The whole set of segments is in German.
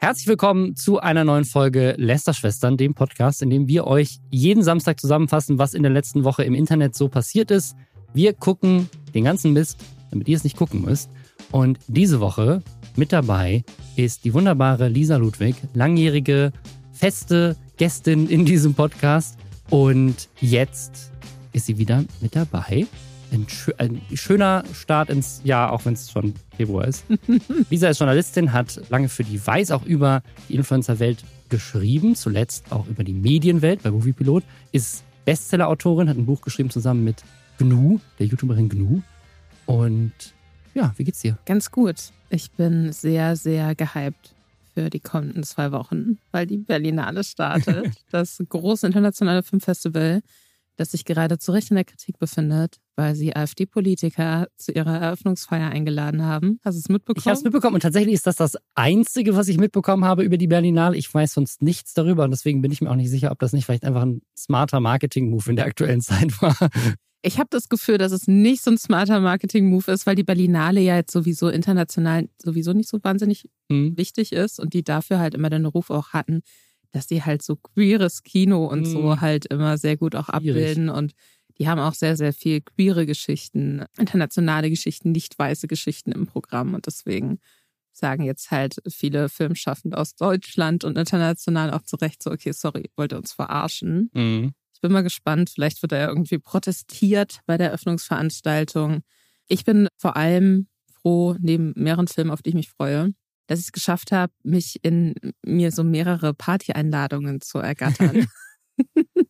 Herzlich willkommen zu einer neuen Folge Lästerschwestern, dem Podcast, in dem wir euch jeden Samstag zusammenfassen, was in der letzten Woche im Internet so passiert ist. Wir gucken den ganzen Mist, damit ihr es nicht gucken müsst. Und diese Woche mit dabei ist die wunderbare Lisa Ludwig, langjährige, feste Gästin in diesem Podcast. Und jetzt ist sie wieder mit dabei. Ein schöner Start ins Jahr, auch wenn es schon Februar ist. Lisa ist Journalistin, hat lange für die Vice auch über die Influencer-Welt geschrieben, zuletzt auch über die Medienwelt bei Moviepilot, ist Bestseller-Autorin, hat ein Buch geschrieben zusammen mit Gnu, der YouTuberin Gnu. Und ja, wie geht's dir? Ganz gut. Ich bin sehr, sehr gehypt für die kommenden 2 Wochen, weil die Berlinale startet, das große internationale Filmfestival, das sich gerade zu Recht in der Kritik befindet, weil sie AfD-Politiker zu ihrer Eröffnungsfeier eingeladen haben. Hast du es mitbekommen? Ich habe es mitbekommen und tatsächlich ist das Einzige, was ich mitbekommen habe über die Berlinale. Ich weiß sonst nichts darüber und deswegen bin ich mir auch nicht sicher, ob das nicht vielleicht einfach ein smarter Marketing-Move in der aktuellen Zeit war. Ich habe das Gefühl, dass es nicht so ein smarter Marketing-Move ist, weil die Berlinale ja jetzt sowieso international sowieso nicht so wahnsinnig wichtig ist und die dafür halt immer den Ruf auch hatten, dass sie halt so queeres Kino und so halt immer sehr gut auch abbilden. Und die haben auch sehr, sehr viel queere Geschichten, internationale Geschichten, nicht weiße Geschichten im Programm. Und deswegen sagen jetzt halt viele Filmschaffende aus Deutschland und international auch zu Recht so, okay, sorry, wollt ihr uns verarschen? Mhm. Ich bin mal gespannt, vielleicht wird da ja irgendwie protestiert bei der Eröffnungsveranstaltung. Ich bin vor allem froh, neben mehreren Filmen, auf die ich mich freue, dass ich es geschafft habe, mich in mir so mehrere Party-Einladungen zu ergattern.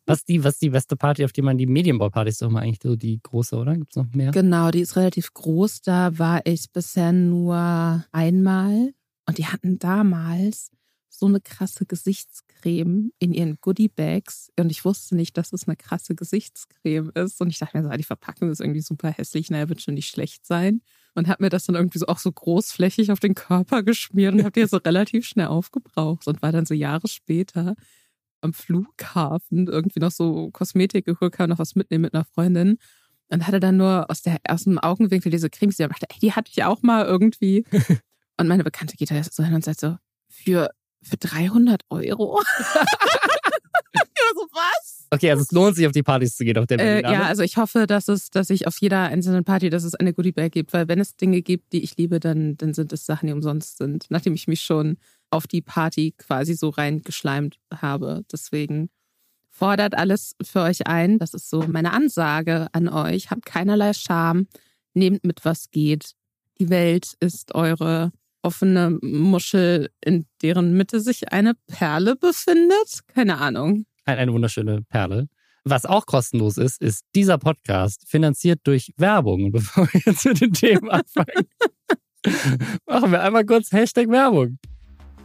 Was die beste Party, auf die man die Medienball-Party ist doch mal eigentlich so die große, oder? Gibt es noch mehr? Genau, die ist relativ groß. Da war ich bisher nur einmal. Und die hatten damals so eine krasse Gesichtscreme in ihren Goodie-Bags. Und ich wusste nicht, dass es eine krasse Gesichtscreme ist. Und ich dachte mir so, die Verpackung ist irgendwie super hässlich. Naja, wird schon nicht schlecht sein. Und habe mir das dann irgendwie so auch so großflächig auf den Körper geschmiert und habe die so relativ schnell aufgebraucht. Und war dann so Jahre später am Flughafen irgendwie noch so Kosmetik geholt, kann noch was mitnehmen mit einer Freundin. Und hatte dann nur aus dem Augenwinkel diese Creme, die ich dachte, ey, die hatte ich auch mal irgendwie. Und meine Bekannte geht da so hin und sagt so, für 300 €. So, was? Okay, also es lohnt sich, auf die Partys zu gehen, auf der Berlinale. Ja, also ich hoffe, dass ich auf jeder einzelnen Party, dass es eine Goodiebag gibt, weil wenn es Dinge gibt, die ich liebe, dann sind es Sachen, die umsonst sind, nachdem ich mich schon auf die Party quasi so reingeschleimt habe. Deswegen fordert alles für euch ein. Das ist so meine Ansage an euch. Habt keinerlei Scham. Nehmt mit, was geht. Die Welt ist eure offene Muschel, in deren Mitte sich eine Perle befindet. Keine Ahnung. Eine wunderschöne Perle. Was auch kostenlos ist, ist dieser Podcast, finanziert durch Werbung. Und bevor wir jetzt mit den Themen anfangen, machen wir einmal kurz #Werbung.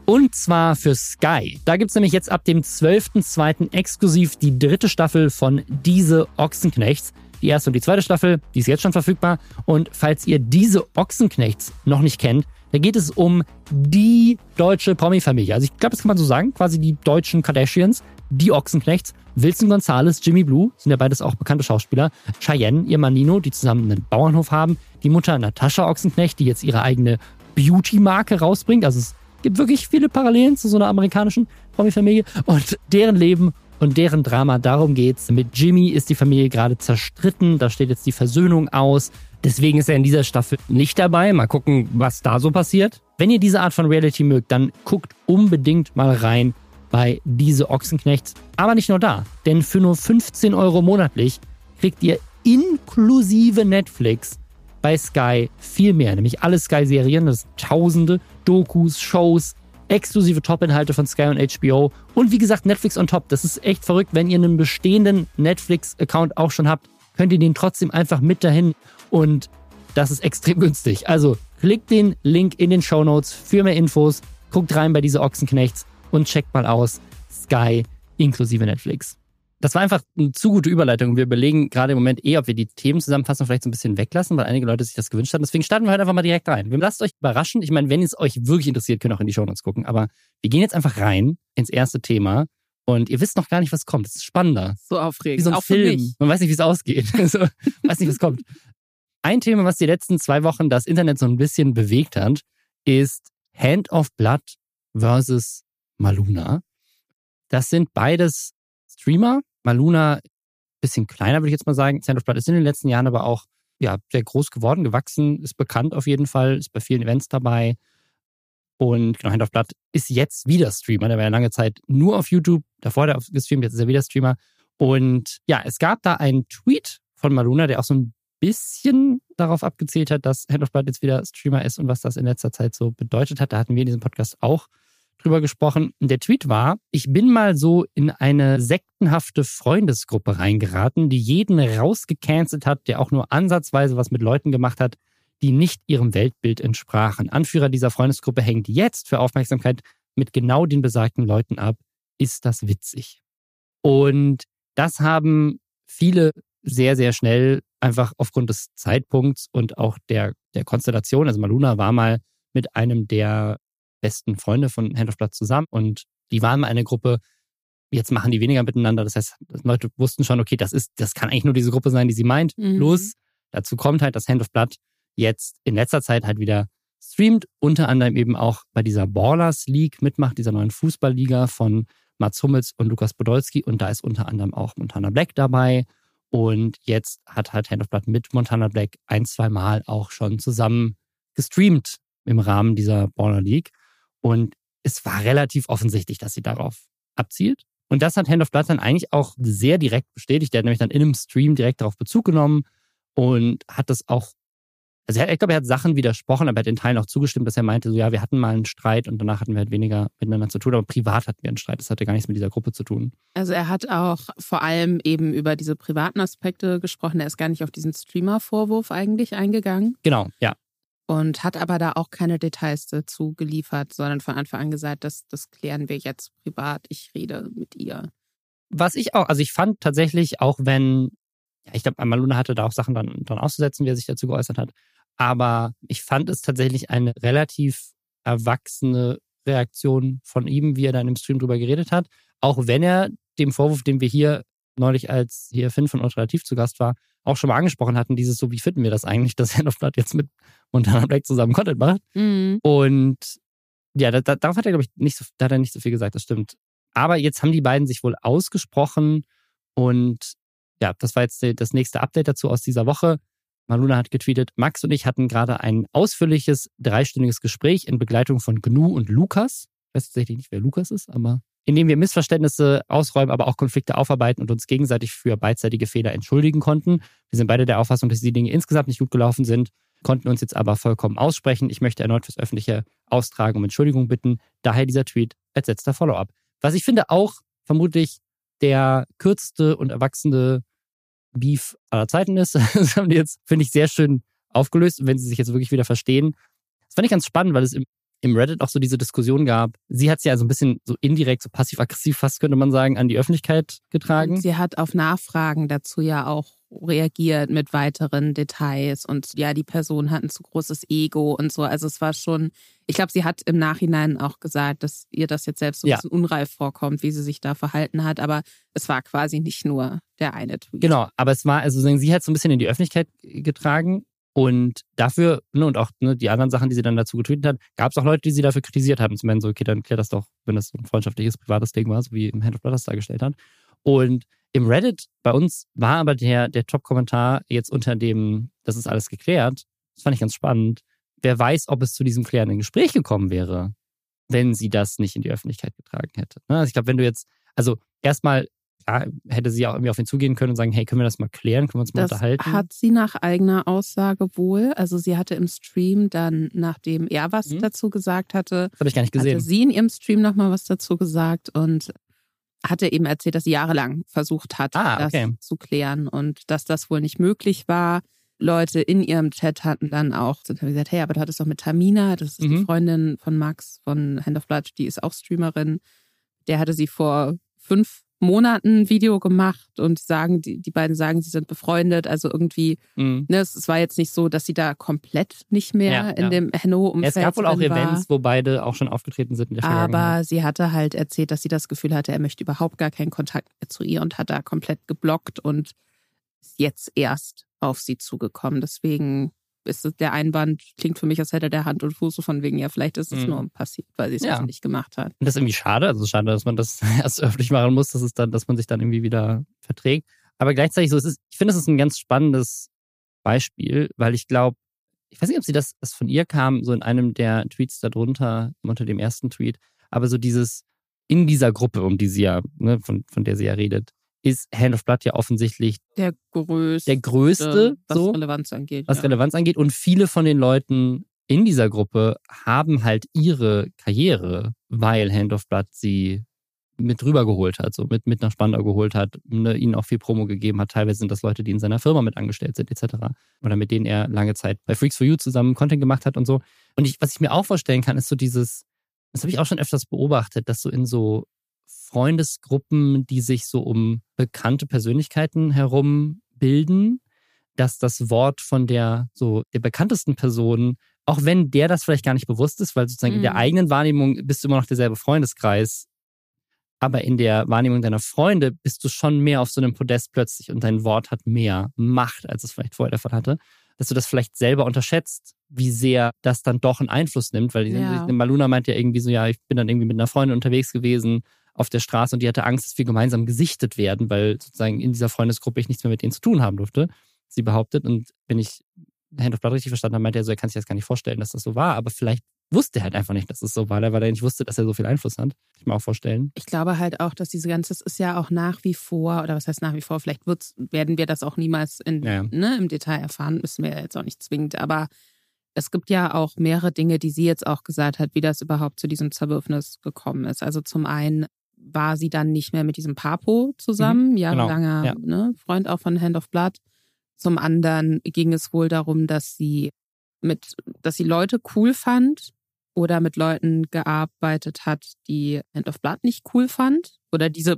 Und zwar für Sky. Da gibt es nämlich jetzt ab dem 12.02. exklusiv die 3. Staffel von Diese Ochsenknechts. Die 1. und die 2. Staffel, die ist jetzt schon verfügbar. Und falls ihr Diese Ochsenknechts noch nicht kennt, da geht es um die deutsche Promi-Familie. Also ich glaube, das kann man so sagen, quasi die deutschen Kardashians, die Ochsenknechts, Wilson Gonzalez, Jimmy Blue, sind ja beides auch bekannte Schauspieler, Cheyenne, ihr Mann Nino, die zusammen einen Bauernhof haben, die Mutter Natascha Ochsenknecht, die jetzt ihre eigene Beauty-Marke rausbringt. Also es gibt wirklich viele Parallelen zu so einer amerikanischen Promi-Familie und deren Leben und deren Drama, darum geht's. Mit Jimmy ist die Familie gerade zerstritten, da steht jetzt die Versöhnung aus. Deswegen ist er in dieser Staffel nicht dabei. Mal gucken, was da so passiert. Wenn ihr diese Art von Reality mögt, dann guckt unbedingt mal rein bei Diese Ochsenknechts. Aber nicht nur da, denn für nur 15 € monatlich kriegt ihr inklusive Netflix bei Sky viel mehr. Nämlich alle Sky-Serien, das sind Tausende, Dokus, Shows, exklusive Top-Inhalte von Sky und HBO und wie gesagt Netflix on top. Das ist echt verrückt, wenn ihr einen bestehenden Netflix-Account auch schon habt, könnt ihr den trotzdem einfach mit dahin und das ist extrem günstig. Also klickt den Link in den Shownotes für mehr Infos, guckt rein bei Diese Ochsenknechts und checkt mal aus Sky inklusive Netflix. Das war einfach eine zu gute Überleitung. Wir überlegen gerade im Moment ob wir die Themen zusammenfassen und vielleicht so ein bisschen weglassen, weil einige Leute sich das gewünscht haben. Deswegen starten wir heute einfach mal direkt rein. Lasst euch überraschen. Ich meine, wenn es euch wirklich interessiert, könnt ihr auch in die Shownotes gucken. Aber wir gehen jetzt einfach rein ins erste Thema. Und ihr wisst noch gar nicht, was kommt. Das ist spannender. So aufregend. Wie so ein Film. Man weiß nicht, wie es ausgeht. Also, weiß nicht, was kommt. Ein Thema, was die letzten 2 Wochen das Internet so ein bisschen bewegt hat, ist HandOfBlood versus Maluna. Das sind beides Streamer. Maluna, bisschen kleiner, würde ich jetzt mal sagen. HandOfBlood ist in den letzten Jahren aber auch sehr groß geworden, gewachsen, ist bekannt auf jeden Fall, ist bei vielen Events dabei. Und genau, HandOfBlood ist jetzt wieder Streamer. Der war ja lange Zeit nur auf YouTube. Davor hat er gestreamt, jetzt ist er wieder Streamer. Und ja, es gab da einen Tweet von Maluna, der auch so ein bisschen darauf abgezielt hat, dass HandOfBlood jetzt wieder Streamer ist und was das in letzter Zeit so bedeutet hat. Da hatten wir in diesem Podcast auch drüber gesprochen. Und der Tweet war: Ich bin mal so in eine sektenhafte Freundesgruppe reingeraten, die jeden rausgecancelt hat, der auch nur ansatzweise was mit Leuten gemacht hat, die nicht ihrem Weltbild entsprachen. Anführer dieser Freundesgruppe hängt jetzt für Aufmerksamkeit mit genau den besagten Leuten ab. Ist das witzig? Und das haben viele sehr, sehr schnell einfach aufgrund des Zeitpunkts und auch der Konstellation. Also Maluna war mal mit einem der besten Freunde von HandOfBlood zusammen und die waren mal eine Gruppe, jetzt machen die weniger miteinander. Das heißt, Leute wussten schon, okay, das kann eigentlich nur diese Gruppe sein, die sie meint. Mhm. Los, dazu kommt halt, dass HandOfBlood jetzt in letzter Zeit halt wieder streamt, unter anderem eben auch bei dieser Ballers League mitmacht, dieser neuen Fußballliga von Mats Hummels und Lukas Podolski, und da ist unter anderem auch Montana Black dabei. Und jetzt hat halt HandOfBlood mit Montana Black ein-, zweimal auch schon zusammen gestreamt im Rahmen dieser Baller League. Und es war relativ offensichtlich, dass sie darauf abzielt. Und das hat HandOfBlood dann eigentlich auch sehr direkt bestätigt. Der hat nämlich dann in einem Stream direkt darauf Bezug genommen und hat das auch, also ich glaube, er hat Sachen widersprochen, aber er hat in Teilen auch zugestimmt, dass er meinte, so ja, wir hatten mal einen Streit und danach hatten wir halt weniger miteinander zu tun, aber privat hatten wir einen Streit, das hatte gar nichts mit dieser Gruppe zu tun. Also er hat auch vor allem eben über diese privaten Aspekte gesprochen, er ist gar nicht auf diesen Streamer-Vorwurf eigentlich eingegangen. Genau, ja. Und hat aber da auch keine Details dazu geliefert, sondern von Anfang an gesagt, das klären wir jetzt privat, ich rede mit ihr. Was ich auch, also ich fand tatsächlich, auch wenn, ja, ich glaube, Maluna hatte da auch Sachen dann auszusetzen, wie er sich dazu geäußert hat, aber ich fand es tatsächlich eine relativ erwachsene Reaktion von ihm, wie er dann im Stream drüber geredet hat. Auch wenn er dem Vorwurf, den wir hier neulich, als hier Finn von Ultralativ zu Gast war, auch schon mal angesprochen hatten, dieses so, wie finden wir das eigentlich, dass HandOfBlood jetzt mit Montana Black zusammen Content macht. Mhm. Und ja, darauf hat er, glaube ich, nicht so viel gesagt, das stimmt. Aber jetzt haben die beiden sich wohl ausgesprochen und ja, das war jetzt das nächste Update dazu aus dieser Woche. Maluna hat getweetet: Max und ich hatten gerade ein ausführliches, 3-stündiges Gespräch in Begleitung von Gnu und Lukas. Ich weiß tatsächlich nicht, wer Lukas ist, aber in dem wir Missverständnisse ausräumen, aber auch Konflikte aufarbeiten und uns gegenseitig für beidseitige Fehler entschuldigen konnten. Wir sind beide der Auffassung, dass die Dinge insgesamt nicht gut gelaufen sind, konnten uns jetzt aber vollkommen aussprechen. Ich möchte erneut fürs öffentliche Austragen um Entschuldigung bitten. Daher dieser Tweet als letzter Follow-up. Was ich finde, auch vermutlich der kürzeste und erwachsene Beef aller Zeiten ist. Das haben die jetzt, finde ich, sehr schön aufgelöst. Und wenn sie sich jetzt wirklich wieder verstehen, das fand ich ganz spannend, weil es im Reddit auch so diese Diskussion gab. Sie hat es ja also ein bisschen so indirekt, so passiv-aggressiv fast, könnte man sagen, an die Öffentlichkeit getragen. Und sie hat auf Nachfragen dazu ja auch reagiert mit weiteren Details und ja, die Person hat ein zu großes Ego und so. Also es war schon, ich glaube, sie hat im Nachhinein auch gesagt, dass ihr das jetzt selbst so ein bisschen unreif vorkommt, wie sie sich da verhalten hat, aber es war quasi nicht nur der eine Tweet. Genau, aber es war, also sie hat es so ein bisschen in die Öffentlichkeit getragen und dafür, ne, und auch ne, die anderen Sachen, die sie dann dazu getweetet hat, gab es auch Leute, die sie dafür kritisiert haben. Zum Beispiel so, okay, dann klär das doch, wenn das so ein freundschaftliches, privates Ding war, so wie im HandOfBlood das dargestellt hat. Und im Reddit bei uns war aber der Top-Kommentar jetzt unter dem, das ist alles geklärt. Das fand ich ganz spannend. Wer weiß, ob es zu diesem klärenden Gespräch gekommen wäre, wenn sie das nicht in die Öffentlichkeit getragen hätte. Also ich glaube, wenn du jetzt, also erstmal ja, hätte sie auch irgendwie auf ihn zugehen können und sagen, hey, können wir das mal klären? Können wir uns mal unterhalten? Das hat sie nach eigener Aussage wohl. Also sie hatte im Stream dann, nachdem er was dazu gesagt hatte, das habe ich gar nicht gesehen, hatte sie in ihrem Stream nochmal was dazu gesagt und hatte eben erzählt, dass sie jahrelang versucht hat, das zu klären und dass das wohl nicht möglich war. Leute in ihrem Chat hatten dann auch gesagt, hey, aber du hattest doch mit Tamina, das ist die Freundin von Max von HandOfBlood, die ist auch Streamerin. Der hatte sie vor 5 Monaten ein Video gemacht und sagen, die beiden sagen, sie sind befreundet. Also irgendwie, ne, es war jetzt nicht so, dass sie da komplett nicht mehr in dem Hanno-Umfeld war. Es gab wohl auch Events, wo beide auch schon aufgetreten sind in der Vergangenheit. Aber sie hatte halt erzählt, dass sie das Gefühl hatte, er möchte überhaupt gar keinen Kontakt mehr zu ihr und hat da komplett geblockt und ist jetzt erst auf sie zugekommen. Deswegen ist der Einwand, klingt für mich, als hätte der Hand und Fuß, so von wegen, ja, vielleicht ist es nur passiv, weil sie es ja nicht gemacht hat. Und das ist irgendwie schade, also schade, dass man das erst öffentlich machen muss, dass es dann, dass man sich dann irgendwie wieder verträgt. Aber gleichzeitig so, es ist, ich finde, es ist ein ganz spannendes Beispiel, weil ich glaube, ich weiß nicht, ob sie das von ihr kam, so in einem der Tweets darunter, unter dem ersten Tweet, aber so dieses, in dieser Gruppe, um die sie ja, ne, von der sie ja redet, ist HandOfBlood ja offensichtlich der größte was so, Relevanz angeht. Was Relevanz angeht. Und viele von den Leuten in dieser Gruppe haben halt ihre Karriere, weil HandOfBlood sie mit rübergeholt hat, so mit nach Spandau geholt hat, ne, ihnen auch viel Promo gegeben hat. Teilweise sind das Leute, die in seiner Firma mit angestellt sind, etc. Oder mit denen er lange Zeit bei Freaks for You zusammen Content gemacht hat und so. Und was ich mir auch vorstellen kann, ist so dieses, das habe ich auch schon öfters beobachtet, dass so in so Freundesgruppen, die sich so um bekannte Persönlichkeiten herum bilden, dass das Wort von der bekanntesten Person, auch wenn der das vielleicht gar nicht bewusst ist, weil sozusagen in der eigenen Wahrnehmung bist du immer noch derselbe Freundeskreis, aber in der Wahrnehmung deiner Freunde bist du schon mehr auf so einem Podest plötzlich und dein Wort hat mehr Macht, als es vielleicht vorher der Fall hatte, dass du das vielleicht selber unterschätzt, wie sehr das dann doch einen Einfluss nimmt, weil Maluna meint ja irgendwie so, ja, ich bin dann irgendwie mit einer Freundin unterwegs gewesen, auf der Straße, und die hatte Angst, dass wir gemeinsam gesichtet werden, weil sozusagen in dieser Freundesgruppe ich nichts mehr mit denen zu tun haben durfte, sie behauptet. Und wenn ich HandOfBlood richtig verstanden habe, meinte er so, er kann sich das gar nicht vorstellen, dass das so war, aber vielleicht wusste er halt einfach nicht, dass es so war, weil er nicht wusste, dass er so viel Einfluss hat. Kann ich mir auch vorstellen. Ich glaube halt auch, dass diese ganze, das ist ja auch nach wie vor, oder was heißt nach wie vor, vielleicht werden wir das auch niemals im Detail erfahren, müssen wir jetzt auch nicht zwingend, aber es gibt ja auch mehrere Dinge, die sie jetzt auch gesagt hat, wie das überhaupt zu diesem Zerwürfnis gekommen ist. Also zum einen war sie dann nicht mehr mit diesem Papo zusammen, jahrelanger Freund auch von HandOfBlood. Zum anderen ging es wohl darum, dass sie Leute cool fand oder mit Leuten gearbeitet hat, die HandOfBlood nicht cool fand. Oder diese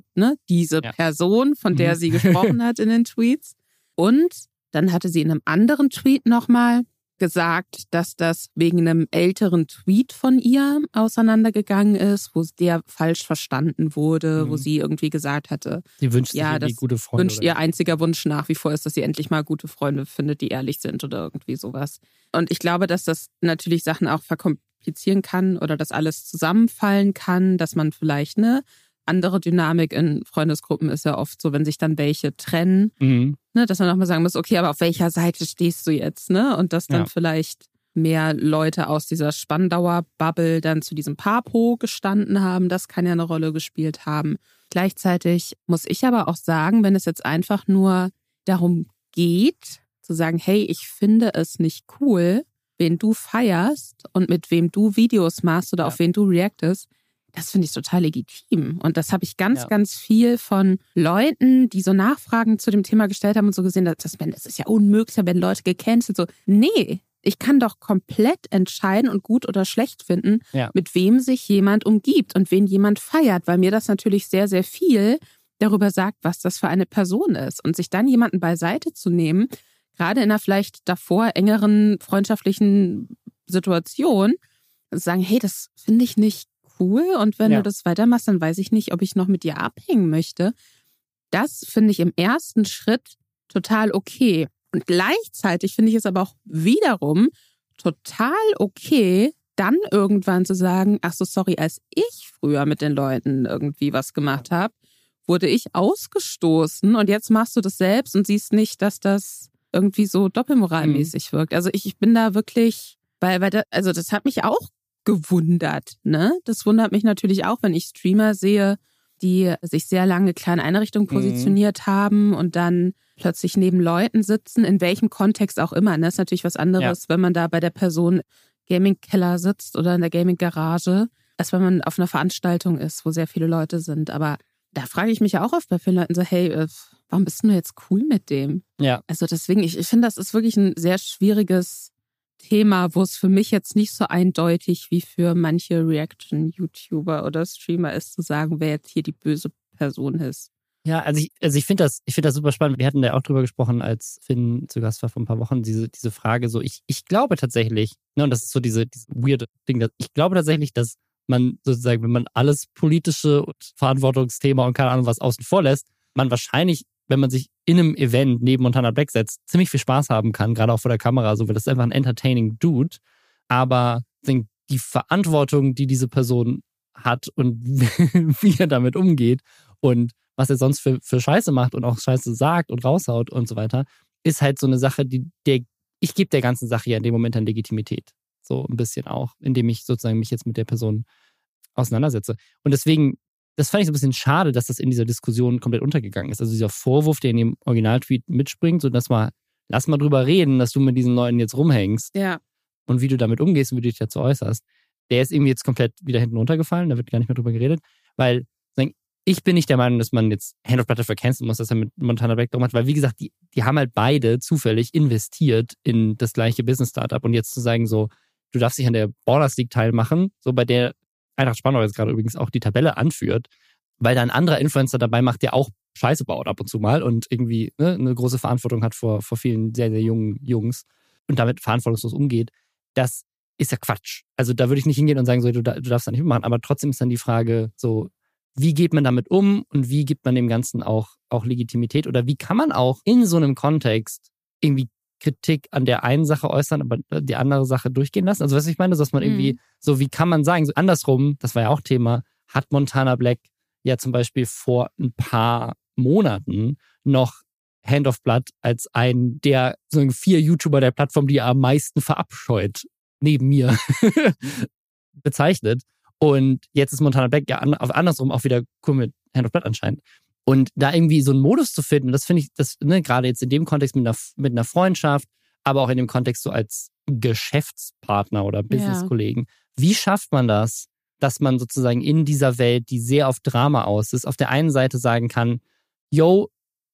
Person, von der sie gesprochen hat in den Tweets. Und dann hatte sie in einem anderen Tweet nochmal gesagt, dass das wegen einem älteren Tweet von ihr auseinandergegangen ist, wo der falsch verstanden wurde, wo sie irgendwie gesagt hatte, sie wünscht sich irgendwie gute Freunde. Ihr einziger Wunsch nach wie vor ist, dass sie endlich mal gute Freunde findet, die ehrlich sind oder irgendwie sowas. Und ich glaube, dass das natürlich Sachen auch verkomplizieren kann oder dass alles zusammenfallen kann, dass man vielleicht eine andere Dynamik in Freundesgruppen ist ja oft so, wenn sich dann welche trennen, dass man nochmal sagen muss, okay, aber auf welcher Seite stehst du jetzt? Ne? Und dass dann vielleicht mehr Leute aus dieser Spandauer Bubble dann zu diesem Papo gestanden haben, das kann ja eine Rolle gespielt haben. Gleichzeitig muss ich aber auch sagen, wenn es jetzt einfach nur darum geht, zu sagen, hey, ich finde es nicht cool, wen du feierst und mit wem du Videos machst oder auf wen du reactest, das finde ich total legitim. Und das habe ich ganz viel von Leuten, die so Nachfragen zu dem Thema gestellt haben und so gesehen, das ist ja unmöglich, wenn Leute gecancelt. So, nee, ich kann doch komplett entscheiden und gut oder schlecht finden, mit wem sich jemand umgibt und wen jemand feiert, weil mir das natürlich sehr, sehr viel darüber sagt, was das für eine Person ist. Und sich dann jemanden beiseite zu nehmen, gerade in einer vielleicht davor engeren freundschaftlichen Situation, zu sagen, hey, das finde ich nicht cool und wenn du das weitermachst, dann weiß ich nicht, ob ich noch mit dir abhängen möchte. Das finde ich im ersten Schritt total okay. Und gleichzeitig finde ich es aber auch wiederum total okay, dann irgendwann zu sagen, ach so, sorry, als ich früher mit den Leuten irgendwie was gemacht habe, wurde ich ausgestoßen und jetzt machst du das selbst und siehst nicht, dass das irgendwie so doppelmoralmäßig wirkt. Also ich bin da wirklich, weil das hat mich auch gewundert, ne? Das wundert mich natürlich auch, wenn ich Streamer sehe, die sich sehr lange klar in eine Richtung positioniert haben und dann plötzlich neben Leuten sitzen, in welchem Kontext auch immer. Das ist natürlich was anderes, wenn man da bei der Person Gaming-Keller sitzt oder in der Gaming-Garage, als wenn man auf einer Veranstaltung ist, wo sehr viele Leute sind. Aber da frage ich mich ja auch oft bei vielen Leuten so, hey, warum bist du jetzt cool mit dem? Ja. Also deswegen, ich finde, das ist wirklich ein sehr schwieriges Thema, wo es für mich jetzt nicht so eindeutig wie für manche Reaction-YouTuber oder Streamer ist, zu sagen, wer jetzt hier die böse Person ist. Ja, also ich finde das super spannend. Wir hatten da auch drüber gesprochen, als Finn zu Gast war vor ein paar Wochen, diese Frage so, ich glaube tatsächlich, ne, und das ist so dieses weirde Ding, ich glaube tatsächlich, dass man sozusagen, wenn man alles politische und Verantwortungsthema und keine Ahnung was außen vor lässt, man wahrscheinlich wenn man sich in einem Event neben Montana Black setzt, ziemlich viel Spaß haben kann, gerade auch vor der Kamera, so, weil das ist einfach ein entertaining Dude. Aber die Verantwortung, die diese Person hat und wie er damit umgeht und was er sonst für Scheiße macht und auch Scheiße sagt und raushaut und so weiter, ist halt so eine Sache, ich gebe der ganzen Sache ja in dem Moment an Legitimität. So ein bisschen auch, indem ich sozusagen mich jetzt mit der Person auseinandersetze. Und deswegen, das fand ich so ein bisschen schade, dass das in dieser Diskussion komplett untergegangen ist. Also dieser Vorwurf, der in dem Originaltweet mitspringt, so dass mal, lass mal drüber reden, dass du mit diesen Leuten jetzt rumhängst. Ja. Und wie du damit umgehst und wie du dich dazu äußerst, der ist irgendwie jetzt komplett wieder hinten runtergefallen, da wird gar nicht mehr drüber geredet, weil ich bin nicht der Meinung, dass man jetzt HandOfBlood dafür canceln muss, dass er mit Montana Black drum hat, weil wie gesagt, die haben halt beide zufällig investiert in das gleiche Business-Startup und jetzt zu sagen so, du darfst dich an der Ballers League teilmachen, so bei der Eintracht Spandau jetzt gerade übrigens auch die Tabelle anführt, weil da ein anderer Influencer dabei macht, der auch Scheiße baut ab und zu mal und irgendwie eine große Verantwortung hat vor vielen sehr, sehr jungen Jungs und damit verantwortungslos umgeht. Das ist ja Quatsch. Also da würde ich nicht hingehen und sagen, so, du darfst da nicht mitmachen. Aber trotzdem ist dann die Frage, so, wie geht man damit um und wie gibt man dem Ganzen auch Legitimität? Oder wie kann man auch in so einem Kontext irgendwie Kritik an der einen Sache äußern, aber die andere Sache durchgehen lassen? Also was ich meine, ist, dass man irgendwie so, wie kann man sagen, so andersrum, das war ja auch Thema, hat Montana Black ja zum Beispiel vor ein paar Monaten noch HandOfBlood als einen der so 4 YouTuber der Plattform, die er am meisten verabscheut, neben mir bezeichnet. Und jetzt ist Montana Black ja andersrum auch wieder cool mit HandOfBlood anscheinend. Und da irgendwie so einen Modus zu finden, das finde ich, gerade jetzt in dem Kontext mit einer Freundschaft, aber auch in dem Kontext so als Geschäftspartner oder Business-Kollegen. Wie schafft man das, dass man sozusagen in dieser Welt, die sehr auf Drama aus ist, auf der einen Seite sagen kann, yo,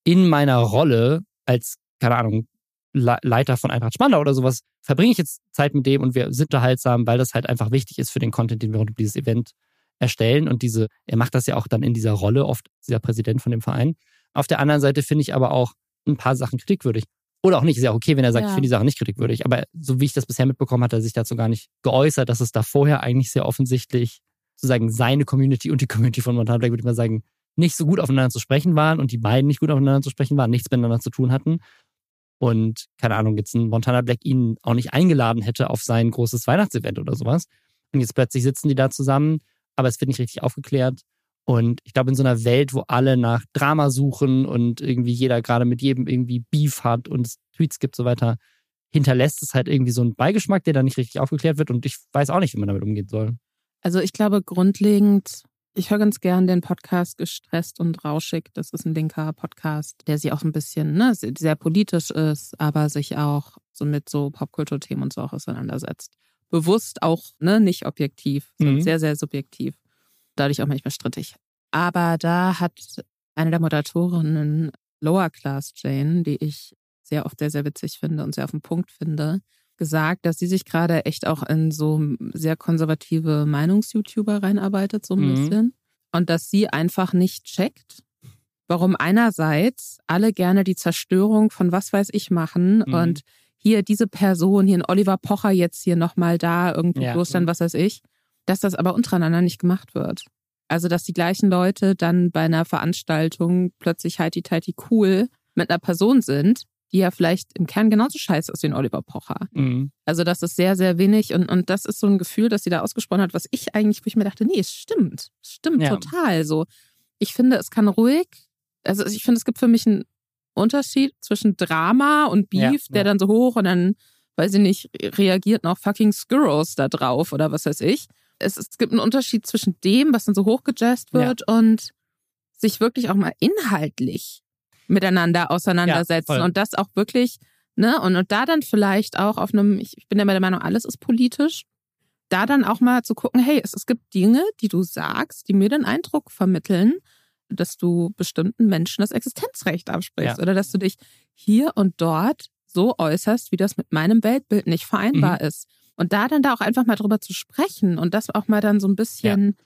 in meiner Rolle als, keine Ahnung, Leiter von Eintracht Spandau oder sowas, verbringe ich jetzt Zeit mit dem und wir sind unterhaltsam, weil das halt einfach wichtig ist für den Content, den wir rund um dieses Event erstellen. Und er macht das ja auch dann in dieser Rolle, oft dieser Präsident von dem Verein. Auf der anderen Seite finde ich aber auch ein paar Sachen kritikwürdig. Oder auch nicht, ist ja okay, wenn er sagt, ich finde die Sachen nicht kritikwürdig. Aber so wie ich das bisher mitbekommen hatte, hat er sich dazu gar nicht geäußert, dass es da vorher eigentlich sehr offensichtlich sozusagen seine Community und die Community von Montana Black, würde ich mal sagen, nicht so gut aufeinander zu sprechen waren und die beiden nicht gut aufeinander zu sprechen waren, nichts miteinander zu tun hatten. Und keine Ahnung, jetzt ein Montana Black ihn auch nicht eingeladen hätte auf sein großes Weihnachtsevent oder sowas. Und jetzt plötzlich sitzen die da zusammen, aber es wird nicht richtig aufgeklärt. Und ich glaube, in so einer Welt, wo alle nach Drama suchen und irgendwie jeder gerade mit jedem irgendwie Beef hat und es Tweets gibt und so weiter, hinterlässt es halt irgendwie so einen Beigeschmack, der da nicht richtig aufgeklärt wird. Und ich weiß auch nicht, wie man damit umgehen soll. Also ich glaube grundlegend, ich höre ganz gern den Podcast Gestresst und Rauschig. Das ist ein linker Podcast, der sich auch ein bisschen sehr politisch ist, aber sich auch so mit so Popkulturthemen und so auch auseinandersetzt. Bewusst auch nicht objektiv, sondern sehr, sehr subjektiv. Dadurch auch manchmal strittig. Aber da hat eine der Moderatorinnen, Lower Class Jane, die ich sehr oft sehr, sehr witzig finde und sehr auf den Punkt finde, gesagt, dass sie sich gerade echt auch in so sehr konservative Meinungs-YouTuber reinarbeitet, so ein bisschen. Und dass sie einfach nicht checkt, warum einerseits alle gerne die Zerstörung von was weiß ich machen und hier diese Person, hier ein Oliver Pocher jetzt hier nochmal da, irgendwie bloß dann was weiß ich, dass das aber untereinander nicht gemacht wird. Also, dass die gleichen Leute dann bei einer Veranstaltung plötzlich heiti-teiti cool mit einer Person sind, die ja vielleicht im Kern genauso scheiße ist wie ein Oliver Pocher. Also das ist sehr, sehr wenig und das ist so ein Gefühl, das sie da ausgesprochen hat, was ich eigentlich, wo ich mir dachte, nee, es stimmt total so. Ich finde, es kann ruhig, also ich finde, es gibt für mich einen Unterschied zwischen Drama und Beef, der dann so hoch und dann, weiß ich nicht, reagiert noch fucking Skurros da drauf oder was weiß ich. Es gibt einen Unterschied zwischen dem, was dann so hochgejazzt wird und sich wirklich auch mal inhaltlich miteinander auseinandersetzen und das auch wirklich, und da dann vielleicht auch auf einem, ich bin ja der Meinung, alles ist politisch, da dann auch mal zu gucken, hey, es gibt Dinge, die du sagst, die mir den Eindruck vermitteln, dass du bestimmten Menschen das Existenzrecht absprichst oder dass du dich hier und dort so äußerst, wie das mit meinem Weltbild nicht vereinbar ist. Und da auch einfach mal drüber zu sprechen und das auch mal dann so ein bisschen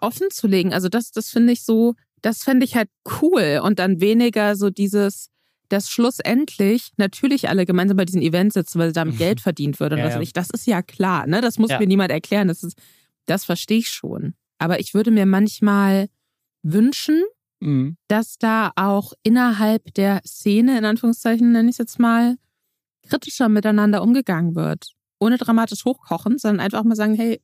offen zu legen. Also das finde ich so, das fände ich halt cool und dann weniger so dieses, dass schlussendlich natürlich alle gemeinsam bei diesen Events sitzen, weil damit Geld verdient wird und was nicht. Das ist ja klar, das muss mir niemand erklären. Das verstehe ich schon. Aber ich würde mir manchmal wünschen, dass da auch innerhalb der Szene, in Anführungszeichen nenne ich es jetzt mal, kritischer miteinander umgegangen wird. Ohne dramatisch hochkochen, sondern einfach mal sagen, hey,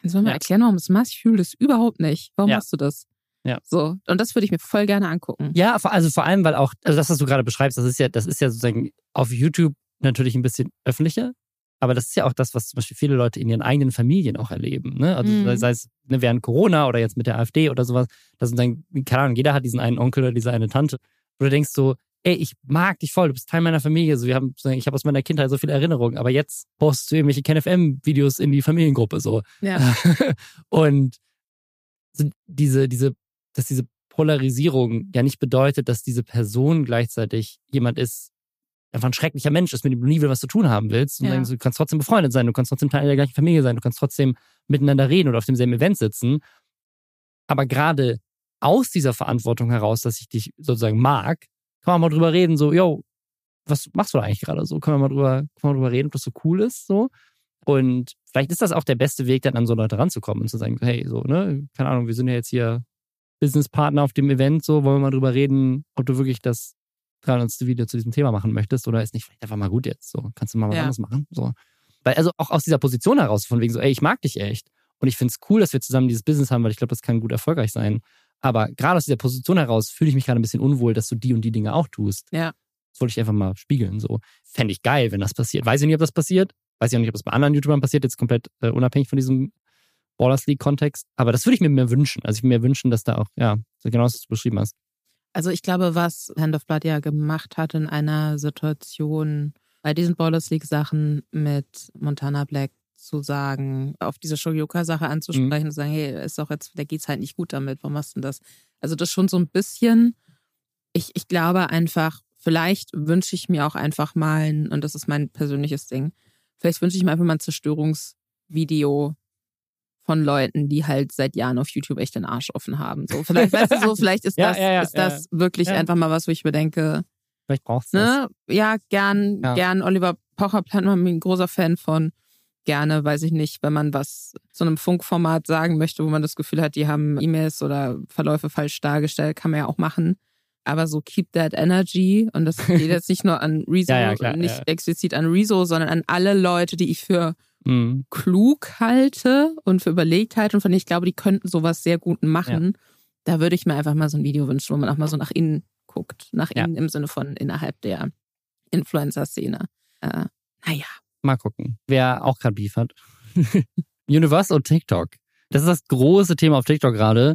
kannst du mir mal erklären, warum das machst? Ich fühle das überhaupt nicht. Warum machst du das? Ja. So. Und das würde ich mir voll gerne angucken. Ja, also vor allem, weil auch, also das, was du gerade beschreibst, das ist ja sozusagen auf YouTube natürlich ein bisschen öffentlicher. Aber das ist ja auch das, was zum Beispiel viele Leute in ihren eigenen Familien auch erleben. Ne? Also sei es während Corona oder jetzt mit der AfD oder sowas. Das sind dann, keine Ahnung, jeder hat diesen einen Onkel oder diese eine Tante. Wo du denkst so, ey, ich mag dich voll, du bist Teil meiner Familie. So, ich habe aus meiner Kindheit so viele Erinnerungen. Aber jetzt postest du irgendwelche KenFM-Videos in die Familiengruppe. So. Ja. Und so dass diese Polarisierung ja nicht bedeutet, dass diese Person gleichzeitig jemand ist, einfach ein schrecklicher Mensch ist, mit dem du nie wieder was zu tun haben willst. Und du kannst trotzdem befreundet sein, du kannst trotzdem Teil der gleichen Familie sein, du kannst trotzdem miteinander reden oder auf demselben Event sitzen. Aber gerade aus dieser Verantwortung heraus, dass ich dich sozusagen mag, kann man mal drüber reden, so, yo, was machst du da eigentlich gerade so? Können wir mal drüber reden, ob das so cool ist, so. Und vielleicht ist das auch der beste Weg, dann an so Leute ranzukommen und zu sagen, hey, so, ne, keine Ahnung, wir sind ja jetzt hier Businesspartner auf dem Event, so, wollen wir mal drüber reden, ob du wirklich das 300. Video zu diesem Thema machen möchtest oder ist nicht vielleicht einfach mal gut jetzt, so, kannst du mal was anderes machen, so. Weil also auch aus dieser Position heraus von wegen so, ey, ich mag dich echt und ich find's cool, dass wir zusammen dieses Business haben, weil ich glaube, das kann gut erfolgreich sein, aber gerade aus dieser Position heraus fühle ich mich gerade ein bisschen unwohl, dass du die und die Dinge auch tust. Ja. Das wollte ich einfach mal spiegeln, so. Fände ich geil, wenn das passiert. Weiß ich nicht, ob das passiert. Weiß ich auch nicht, ob das bei anderen YouTubern passiert, jetzt komplett unabhängig von diesem Ballers League-Kontext. Aber das würde ich mir mehr wünschen. Also ich würde mir wünschen, dass da auch, ja, genau das, was du beschrieben hast. Also ich glaube, was HandOfBlood ja gemacht hat in einer Situation, bei diesen Ballers League-Sachen mit Montana Black zu sagen, auf diese Shoyuka-Sache anzusprechen und zu sagen, hey, ist doch jetzt, da geht's halt nicht gut damit, warum machst du denn das? Also das schon so ein bisschen, ich glaube einfach, vielleicht wünsche ich mir auch einfach mal, und das ist mein persönliches Ding, vielleicht wünsche ich mir einfach mal ein Zerstörungsvideo von Leuten, die halt seit Jahren auf YouTube echt den Arsch offen haben. So, vielleicht, weißt du, so, vielleicht ist das wirklich einfach mal was, wo ich mir denke, vielleicht brauchst du das. Ja, gern. Oliver Pocher, Plattmann, bin ein großer Fan von. Gerne, weiß ich nicht, wenn man was zu einem Funkformat sagen möchte, wo man das Gefühl hat, die haben E-Mails oder Verläufe falsch dargestellt, kann man ja auch machen. Aber so keep that energy, und das geht jetzt nicht nur an Rezo, explizit an Rezo, sondern an alle Leute, die ich für klug halte und für überlegt halte und von denen ich glaube, die könnten sowas sehr gut machen. Ja. Da würde ich mir einfach mal so ein Video wünschen, wo man auch mal so nach innen guckt. Nach innen im Sinne von innerhalb der Influencer-Szene. Naja. Mal gucken, wer auch gerade Beef hat. Universal und TikTok. Das ist das große Thema auf TikTok gerade,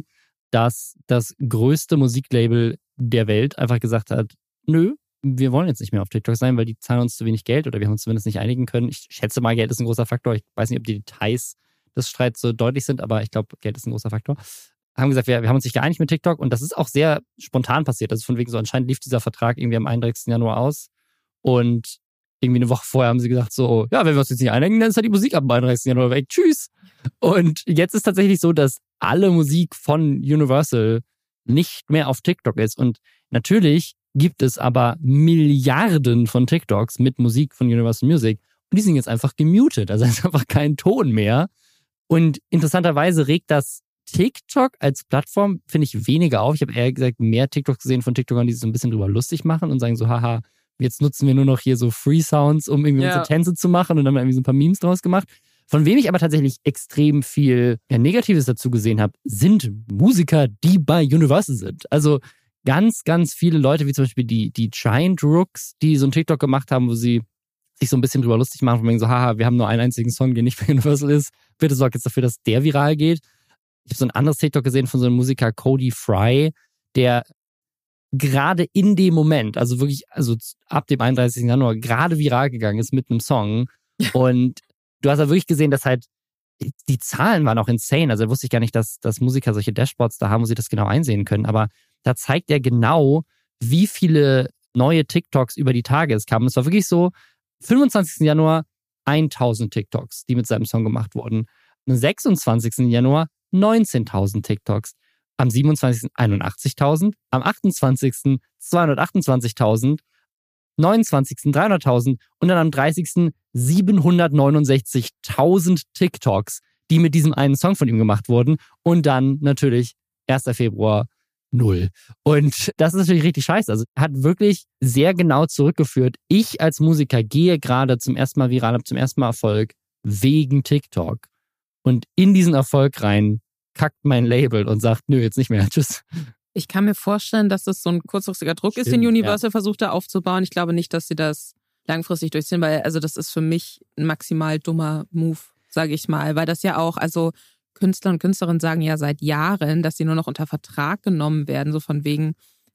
dass das größte Musiklabel der Welt einfach gesagt hat, nö, wir wollen jetzt nicht mehr auf TikTok sein, weil die zahlen uns zu wenig Geld oder wir haben uns zumindest nicht einigen können. Ich schätze mal, Geld ist ein großer Faktor. Ich weiß nicht, ob die Details des Streits so deutlich sind, aber ich glaube, Geld ist ein großer Faktor. Haben gesagt, wir haben uns nicht geeinigt mit TikTok, und das ist auch sehr spontan passiert. Also von wegen so, anscheinend lief dieser Vertrag irgendwie am 31. Januar aus, und irgendwie eine Woche vorher haben sie gesagt so, ja, wenn wir uns jetzt nicht einigen, dann ist halt die Musik ab dem 31. Januar weg. Tschüss! Und jetzt ist tatsächlich so, dass alle Musik von Universal nicht mehr auf TikTok ist. Und natürlich gibt es aber Milliarden von TikToks mit Musik von Universal Music. Und die sind jetzt einfach gemutet. Also es ist einfach kein Ton mehr. Und interessanterweise regt das TikTok als Plattform, finde ich, weniger auf. Ich habe eher gesagt mehr TikToks gesehen von TikTokern, die sich so ein bisschen drüber lustig machen und sagen so, haha, jetzt nutzen wir nur noch hier so Free-Sounds, um irgendwie unsere Tänze zu machen, und dann haben wir irgendwie so ein paar Memes draus gemacht. Von wem ich aber tatsächlich extrem viel Negatives dazu gesehen habe, sind Musiker, die bei Universal sind. Also ganz, ganz viele Leute, wie zum Beispiel die Giant Rooks, die so einen TikTok gemacht haben, wo sie sich so ein bisschen drüber lustig machen, von wegen so, haha, wir haben nur einen einzigen Song, der nicht bei Universal ist. Bitte sorg jetzt dafür, dass der viral geht. Ich habe so ein anderes TikTok gesehen von so einem Musiker, Cody Fry, der gerade in dem Moment, also wirklich, also ab dem 31. Januar, gerade viral gegangen ist mit einem Song. Und du hast ja halt wirklich gesehen, dass halt die Zahlen waren auch insane. Also wusste ich gar nicht, dass Musiker solche Dashboards da haben, wo sie das genau einsehen können. Aber da zeigt er genau, wie viele neue TikToks über die Tage es kamen. Es war wirklich so, 25. Januar 1000 TikToks, die mit seinem Song gemacht wurden. Am 26. Januar 19.000 TikToks. Am 27. 81.000, am 28. 228.000, 29. 300.000 und dann am 30. 769.000 TikToks, die mit diesem einen Song von ihm gemacht wurden. Und dann natürlich 1. Februar null. Und das ist natürlich richtig scheiße. Also hat wirklich sehr genau zurückgeführt. Ich als Musiker gehe gerade zum ersten Mal viral, habe zum ersten Mal Erfolg wegen TikTok. Und in diesen Erfolg rein kackt mein Label und sagt, nö, jetzt nicht mehr, tschüss. Ich kann mir vorstellen, dass das so ein kurzfristiger Druck ist, den Universal versucht da aufzubauen. Ich glaube nicht, dass sie das langfristig durchziehen, weil also das ist für mich ein maximal dummer Move, sage ich mal. Weil das ja auch, also Künstler und Künstlerinnen sagen ja seit Jahren, dass sie nur noch unter Vertrag genommen werden, so von wegen,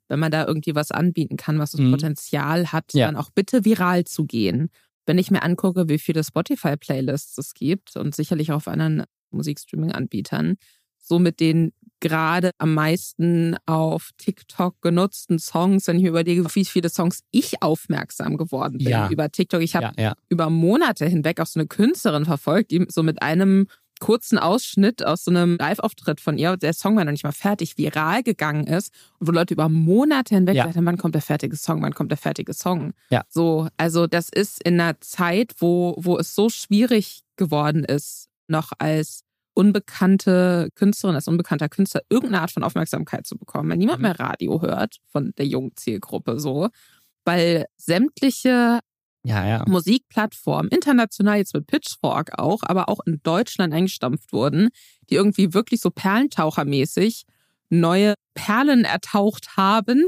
wenn man da irgendwie was anbieten kann, was das Potenzial hat, dann auch bitte viral zu gehen. Wenn ich mir angucke, wie viele Spotify-Playlists es gibt und sicherlich auch auf anderen Musikstreaming-Anbietern, so mit den gerade am meisten auf TikTok genutzten Songs, wenn ich mir überlege, wie viele Songs ich aufmerksam geworden bin über TikTok. Ich habe über Monate hinweg auch so eine Künstlerin verfolgt, die so mit einem kurzen Ausschnitt aus so einem Live-Auftritt von ihr, der Song war noch nicht mal fertig, viral gegangen ist und wo Leute über Monate hinweg gesagt haben, wann kommt der fertige Song? Ja. So, also das ist in einer Zeit, wo es so schwierig geworden ist, noch als unbekannte Künstlerin, als unbekannter Künstler irgendeine Art von Aufmerksamkeit zu bekommen, wenn niemand mehr Radio hört von der jungen Zielgruppe so, weil sämtliche Musikplattformen, international jetzt mit Pitchfork auch, aber auch in Deutschland eingestampft wurden, die irgendwie wirklich so perlentauchermäßig neue Perlen ertaucht haben.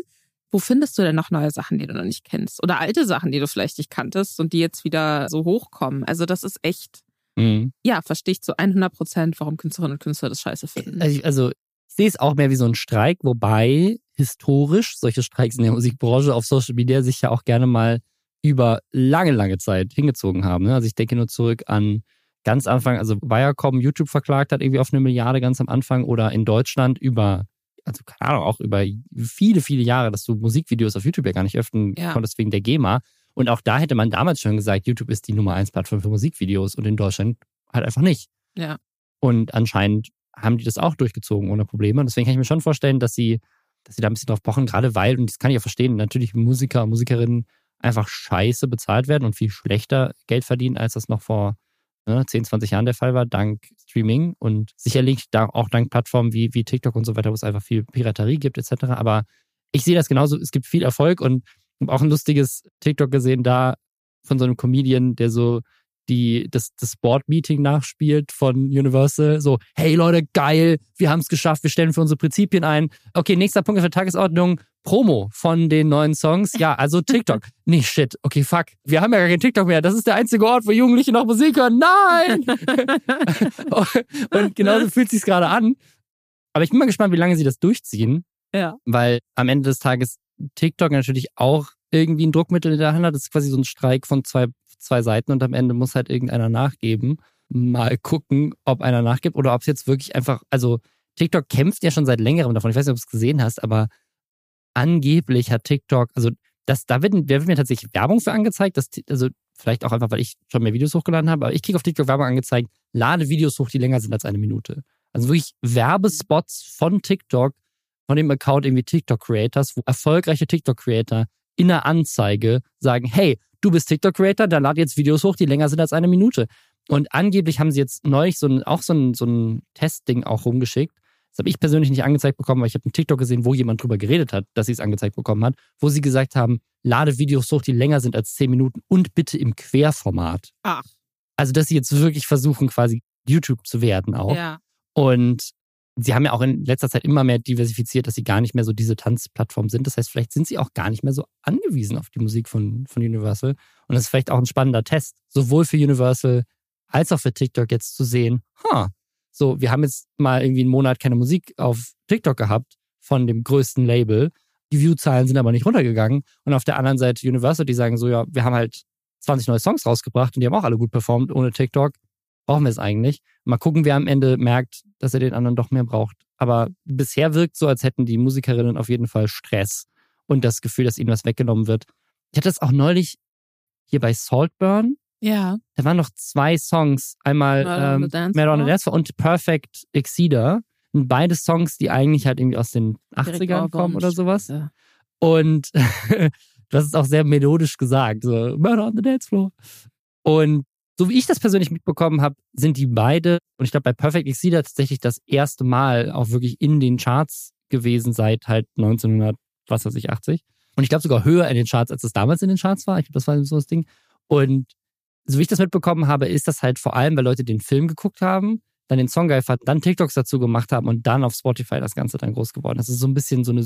Wo findest du denn noch neue Sachen, die du noch nicht kennst? Oder alte Sachen, die du vielleicht nicht kanntest und die jetzt wieder so hochkommen? Also das ist echt, verstehe ich zu 100%, warum Künstlerinnen und Künstler das scheiße finden. Also ich sehe es auch mehr wie so einen Streik, wobei historisch solche Streiks in der Musikbranche auf Social Media sich ja auch gerne mal über lange, lange Zeit hingezogen haben. Also ich denke nur zurück an ganz Anfang, also Viacom YouTube verklagt hat irgendwie auf 1 Milliarde ganz am Anfang oder in Deutschland über, also keine Ahnung, auch über viele, viele Jahre, dass du Musikvideos auf YouTube ja gar nicht öffnen konntest wegen der GEMA. Und auch da hätte man damals schon gesagt, YouTube ist die Nummer 1 Plattform für Musikvideos und in Deutschland halt einfach nicht. Ja. Und anscheinend haben die das auch durchgezogen ohne Probleme. Und deswegen kann ich mir schon vorstellen, dass sie da ein bisschen drauf pochen, gerade weil, und das kann ich ja verstehen, natürlich Musiker und Musikerinnen einfach scheiße bezahlt werden und viel schlechter Geld verdienen, als das noch vor 10, 20 Jahren der Fall war, dank Streaming und sicherlich da auch dank Plattformen wie TikTok und so weiter, wo es einfach viel Piraterie gibt etc. Aber ich sehe das genauso, es gibt viel Erfolg und habe auch ein lustiges TikTok gesehen da von so einem Comedian, der so das Board-Meeting nachspielt von Universal. So, hey Leute, geil, wir haben es geschafft, wir stellen für unsere Prinzipien ein. Okay, nächster Punkt auf der Tagesordnung, Promo von den neuen Songs. Ja, also TikTok. Nee, shit, okay, fuck. Wir haben ja gar kein TikTok mehr. Das ist der einzige Ort, wo Jugendliche noch Musik hören. Nein! Und genauso fühlt sich's gerade an. Aber ich bin mal gespannt, wie lange sie das durchziehen. Ja. Weil am Ende des Tages TikTok natürlich auch irgendwie ein Druckmittel in der Hand hat. Das ist quasi so ein Streik von zwei Seiten und am Ende muss halt irgendeiner nachgeben. Mal gucken, ob einer nachgibt oder ob es jetzt wirklich einfach, also TikTok kämpft ja schon seit längerem davon. Ich weiß nicht, ob du es gesehen hast, aber angeblich hat TikTok, also da wird mir tatsächlich Werbung für angezeigt, also vielleicht auch einfach, weil ich schon mehr Videos hochgeladen habe, aber ich kriege auf TikTok Werbung angezeigt, lade Videos hoch, die länger sind als 1 Minute. Also wirklich Werbespots von TikTok, von dem Account irgendwie TikTok-Creators, wo erfolgreiche TikTok-Creator in einer Anzeige sagen, hey, du bist TikTok-Creator, dann lad jetzt Videos hoch, die länger sind als 1 Minute. Und angeblich haben sie jetzt neulich so ein Testding auch rumgeschickt. Das habe ich persönlich nicht angezeigt bekommen, weil ich habe einen TikTok gesehen, wo jemand drüber geredet hat, dass sie es angezeigt bekommen hat, wo sie gesagt haben, lade Videos hoch, die länger sind als 10 Minuten und bitte im Querformat. Ach. Also, dass sie jetzt wirklich versuchen, quasi YouTube zu werden auch. Ja. Und sie haben ja auch in letzter Zeit immer mehr diversifiziert, dass sie gar nicht mehr so diese Tanzplattform sind. Das heißt, vielleicht sind sie auch gar nicht mehr so angewiesen auf die Musik von Universal. Und das ist vielleicht auch ein spannender Test, sowohl für Universal als auch für TikTok jetzt zu sehen, so, wir haben jetzt mal irgendwie einen Monat keine Musik auf TikTok gehabt von dem größten Label. Die View-Zahlen sind aber nicht runtergegangen. Und auf der anderen Seite Universal, die sagen so, ja, wir haben halt 20 neue Songs rausgebracht und die haben auch alle gut performt ohne TikTok. Brauchen wir es eigentlich? Mal gucken, wer am Ende merkt, dass er den anderen doch mehr braucht. Aber bisher wirkt es so, als hätten die Musikerinnen auf jeden Fall Stress und das Gefühl, dass ihnen was weggenommen wird. Ich hatte das auch neulich hier bei Saltburn. Ja. Da waren noch 2 Songs. Einmal Mad on the Dance Floor und Perfect Exceeder. Und beide Songs, die eigentlich halt irgendwie aus den 80ern kommen oder sowas. Ja. Und das ist auch sehr melodisch gesagt. So, Mad on the Dance Floor. Und so wie ich das persönlich mitbekommen habe, sind die beide, und ich glaube bei Perfect Exceeder tatsächlich das erste Mal auch wirklich in den Charts gewesen seit halt 1980. Und ich glaube sogar höher in den Charts, als es damals in den Charts war. Ich glaube, das war so das Ding. Und so wie ich das mitbekommen habe, ist das halt vor allem, weil Leute den Film geguckt haben, dann den Song geil fanden, dann TikToks dazu gemacht haben und dann auf Spotify das Ganze dann groß geworden. Das ist so ein bisschen so eine...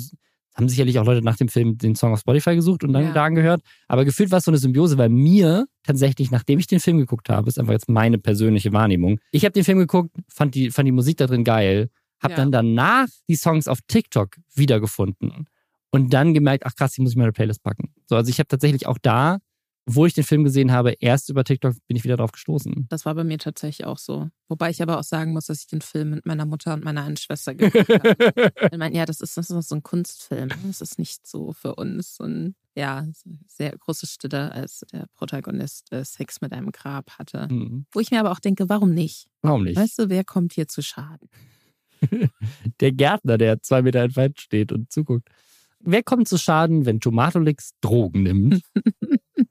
Haben sicherlich auch Leute nach dem Film den Song auf Spotify gesucht und dann da angehört. Aber gefühlt war es so eine Symbiose, weil mir tatsächlich, nachdem ich den Film geguckt habe, ist einfach jetzt meine persönliche Wahrnehmung. Ich habe den Film geguckt, fand die Musik da drin geil, habe dann danach die Songs auf TikTok wiedergefunden und dann gemerkt, ach krass, die muss ich in meine Playlist packen. So, also ich habe tatsächlich auch da, obwohl ich den Film gesehen habe, erst über TikTok bin ich wieder drauf gestoßen. Das war bei mir tatsächlich auch so. Wobei ich aber auch sagen muss, dass ich den Film mit meiner Mutter und meiner einen Schwester geguckt habe. Ich meine, ja, das ist so ein Kunstfilm. Das ist nicht so für uns. Und ja, sehr große Stille, als der Protagonist Sex mit einem Grab hatte. Mhm. Wo ich mir aber auch denke, warum nicht? Warum nicht? Weißt du, wer kommt hier zu Schaden? Der Gärtner, der 2 Meter entfernt steht und zuguckt. Wer kommt zu Schaden, wenn Tomatolix Drogen nimmt?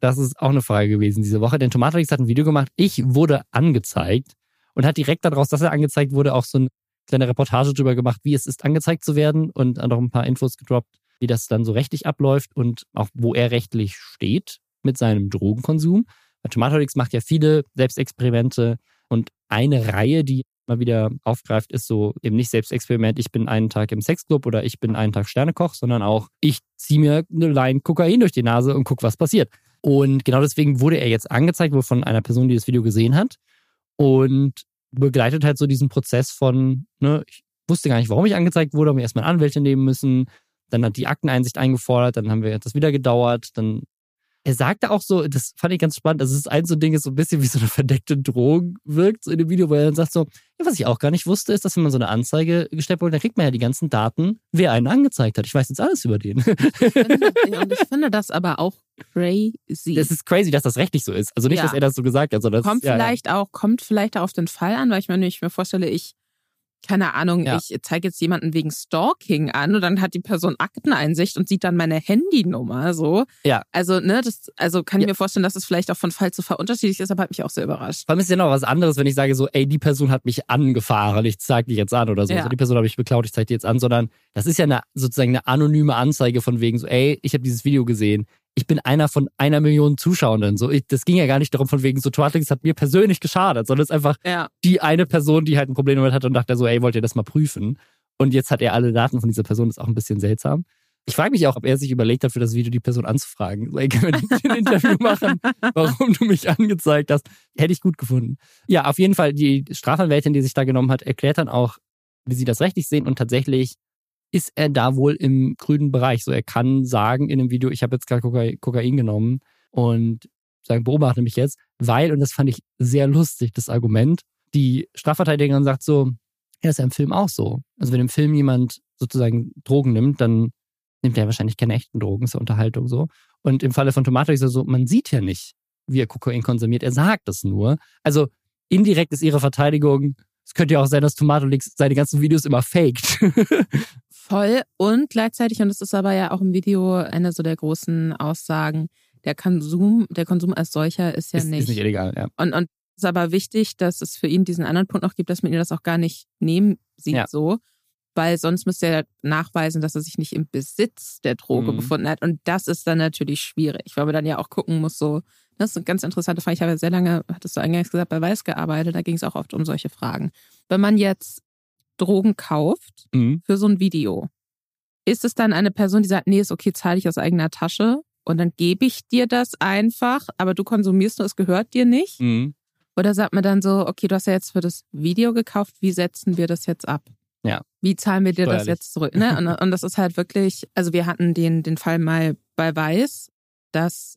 Das ist auch eine Frage gewesen diese Woche, denn Tomatolix hat ein Video gemacht, ich wurde angezeigt, und hat direkt daraus, dass er angezeigt wurde, auch so eine kleine Reportage drüber gemacht, wie es ist, angezeigt zu werden, und auch ein paar Infos gedroppt, wie das dann so rechtlich abläuft und auch wo er rechtlich steht mit seinem Drogenkonsum. Weil Tomatolix macht ja viele Selbstexperimente, und eine Reihe, die mal wieder aufgreift, ist so eben nicht Selbstexperiment, ich bin einen Tag im Sexclub oder ich bin einen Tag Sternekoch, sondern auch, ich ziehe mir eine Line Kokain durch die Nase und gucke, was passiert. Und genau deswegen wurde er jetzt angezeigt, wohl von einer Person, die das Video gesehen hat, und begleitet halt so diesen Prozess von, ne, ich wusste gar nicht, warum ich angezeigt wurde, habe mir erstmal Anwälte nehmen müssen, dann hat die Akteneinsicht eingefordert, dann haben wir das wieder gedauert, dann... Er sagte auch so, das fand ich ganz spannend, also es ist ein so ein Ding, ist so ein bisschen wie so eine verdeckte Drohung wirkt, so in dem Video, wo er dann sagt so, ja, was ich auch gar nicht wusste, ist, dass wenn man so eine Anzeige gestellt wurde, dann kriegt man ja die ganzen Daten, wer einen angezeigt hat. Ich weiß jetzt alles über den. Ich finde das aber auch crazy. Das ist crazy, dass das rechtlich so ist. Also nicht, dass er das so gesagt hat, sondern kommt vielleicht auch auf den Fall an, weil ich mir vorstelle, ich zeige jetzt jemanden wegen Stalking an, und dann hat die Person Akteneinsicht und sieht dann meine Handynummer so. Ja. Also, ne, kann ich mir vorstellen, dass es vielleicht auch von Fall zu Fall unterschiedlich ist, aber hat mich auch sehr überrascht. Vor allem ist ja noch was anderes, wenn ich sage so, ey, die Person hat mich angefahren, ich zeig die jetzt an oder so. Ja. So, die Person habe ich beklaut, ich zeig die jetzt an, sondern das ist ja sozusagen eine anonyme Anzeige von wegen so, ey, ich habe dieses Video gesehen. Ich bin einer von 1 Million Zuschauenden. So, das ging ja gar nicht darum, von wegen so, Tomatolix hat mir persönlich geschadet, sondern es ist einfach die eine Person, die halt ein Problem damit hatte und dachte so, ey, wollt ihr das mal prüfen? Und jetzt hat er alle Daten von dieser Person, das ist auch ein bisschen seltsam. Ich frage mich auch, ob er sich überlegt hat, für das Video die Person anzufragen. So, ey, können wir ein Interview machen, warum du mich angezeigt hast? Hätte ich gut gefunden. Ja, auf jeden Fall, die Strafanwältin, die sich da genommen hat, erklärt dann auch, wie sie das rechtlich sehen, und tatsächlich ist er da wohl im grünen Bereich. So, er kann sagen in dem Video, ich habe jetzt gerade Kokain genommen, und sagen, beobachte mich jetzt, weil, und das fand ich sehr lustig, das Argument, die Strafverteidigerin sagt so, ja, das ist ja im Film auch so. Also wenn im Film jemand sozusagen Drogen nimmt, dann nimmt er wahrscheinlich keine echten Drogen, ist ja Unterhaltung so. Und im Falle von Tomatolix ist er so, man sieht ja nicht, wie er Kokain konsumiert, er sagt es nur. Also indirekt ist ihre Verteidigung, es könnte ja auch sein, dass Tomatolix seine ganzen Videos immer faked. Voll. Und gleichzeitig, und das ist aber ja auch im Video eine so der großen Aussagen, der Konsum als solcher ist ja nicht... Ist nicht illegal, ja. Und es ist aber wichtig, dass es für ihn diesen anderen Punkt noch gibt, dass man ihn das auch gar nicht nehmen sieht so, weil sonst müsste er nachweisen, dass er sich nicht im Besitz der Droge befunden hat. Und das ist dann natürlich schwierig, weil man dann ja auch gucken muss so... Das ist eine ganz interessante Frage. Ich habe ja sehr lange, hattest du eingangs gesagt, bei Vice gearbeitet. Da ging es auch oft um solche Fragen. Wenn man jetzt Drogen kauft für so ein Video, ist es dann eine Person, die sagt, nee, ist okay, zahle ich aus eigener Tasche und dann gebe ich dir das einfach, aber du konsumierst nur, es gehört dir nicht? Mhm. Oder sagt man dann so, okay, du hast ja jetzt für das Video gekauft, wie setzen wir das jetzt ab? Ja. Wie zahlen wir dir das jetzt zurück? Ne? Und das ist halt wirklich, also wir hatten den Fall mal bei Vice, dass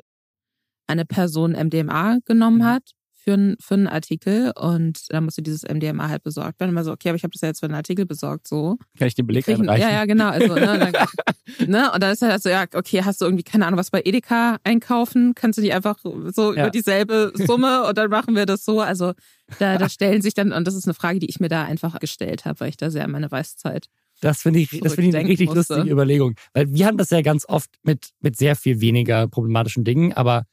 eine Person MDMA genommen hat für einen Artikel, und da musste dieses MDMA halt besorgt werden. Und war so, okay, aber ich habe das ja jetzt für einen Artikel besorgt, so. Kann ich den Beleg einreichen? Ja, genau. Also, ne, dann, ne, und dann ist halt so, ja, okay, hast du irgendwie, keine Ahnung, was bei Edeka einkaufen? Kannst du die einfach so über dieselbe Summe, und dann machen wir das so. Also da stellen sich dann, und das ist eine Frage, die ich mir da einfach gestellt habe, weil ich da sehr an meine Weißzeit... Das finde ich eine richtig lustige Überlegung. Weil wir haben das ja ganz oft mit sehr viel weniger problematischen Dingen, aber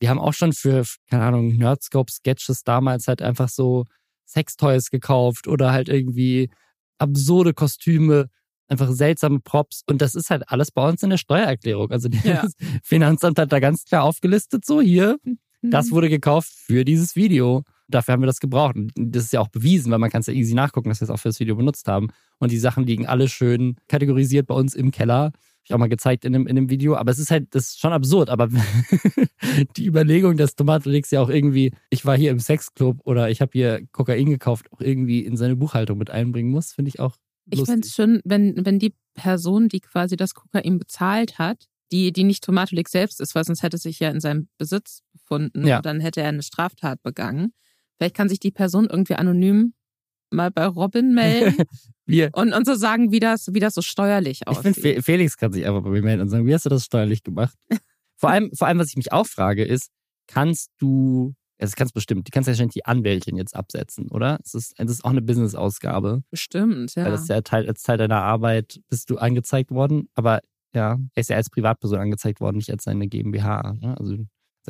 wir haben auch schon für, keine Ahnung, Nerdscope-Sketches damals halt einfach so Sextoys gekauft oder halt irgendwie absurde Kostüme einfach seltsame Props. Und das ist halt alles bei uns in der Steuererklärung. Also das Finanzamt hat da ganz klar aufgelistet, so hier, das wurde gekauft für dieses Video. Dafür haben wir das gebraucht. Und das ist ja auch bewiesen, weil man kann es ja easy nachgucken, dass wir es auch für das Video benutzt haben. Und die Sachen liegen alle schön kategorisiert bei uns im Keller. Habe ich auch mal gezeigt in dem Video. Aber es ist halt, das ist schon absurd. Aber die Überlegung, dass Tomatolix ja auch irgendwie, ich war hier im Sexclub oder ich habe hier Kokain gekauft, auch irgendwie in seine Buchhaltung mit einbringen muss, finde ich auch lustig. Ich fände es schön, wenn die Person, die quasi das Kokain bezahlt hat, die nicht Tomatolix selbst ist, weil sonst hätte es sich ja in seinem Besitz befunden. Ja. Und dann hätte er eine Straftat begangen. Vielleicht kann sich die Person irgendwie anonym mal bei Robin melden und so sagen, wie das so steuerlich aussieht. Ich finde, Felix kann sich einfach bei mir melden und sagen, wie hast du das steuerlich gemacht? Vor allem, was ich mich auch frage, ist, kannst du wahrscheinlich die Anwältin jetzt absetzen, oder? Das ist auch eine Business-Ausgabe. Bestimmt, ja. Weil das ist ja als Teil deiner Arbeit bist du angezeigt worden, aber ja, er ist ja als Privatperson angezeigt worden, nicht als seine GmbH. Ne? Also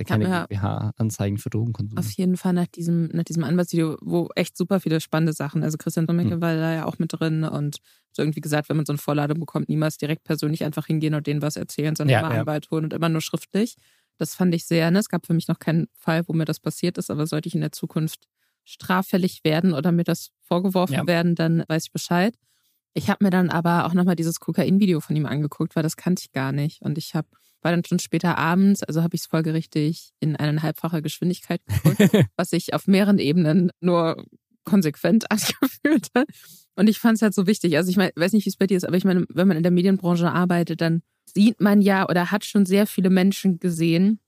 keine GmbH-Anzeigen für Drogenkonsum. Auf jeden Fall nach diesem Anwaltsvideo, wo echt super viele spannende Sachen, also Christian Domecke war da ja auch mit drin und so irgendwie gesagt, wenn man so eine Vorladung bekommt, niemals direkt persönlich einfach hingehen und denen was erzählen, sondern immer Anwalt holen und immer nur schriftlich. Das fand ich sehr, es gab für mich noch keinen Fall, wo mir das passiert ist, aber sollte ich in der Zukunft straffällig werden oder mir das vorgeworfen werden, dann weiß ich Bescheid. Ich habe mir dann aber auch nochmal dieses Kokain-Video von ihm angeguckt, weil das kannte ich gar nicht und war dann schon später abends, also habe ich es folgerichtig in 1,5-facher Geschwindigkeit geguckt, was sich auf mehreren Ebenen nur konsequent angefühlt hat. Und ich fand es halt so wichtig. Also ich meine, weiß nicht, wie es bei dir ist, aber ich meine, wenn man in der Medienbranche arbeitet, dann sieht man ja oder hat schon sehr viele Menschen gesehen,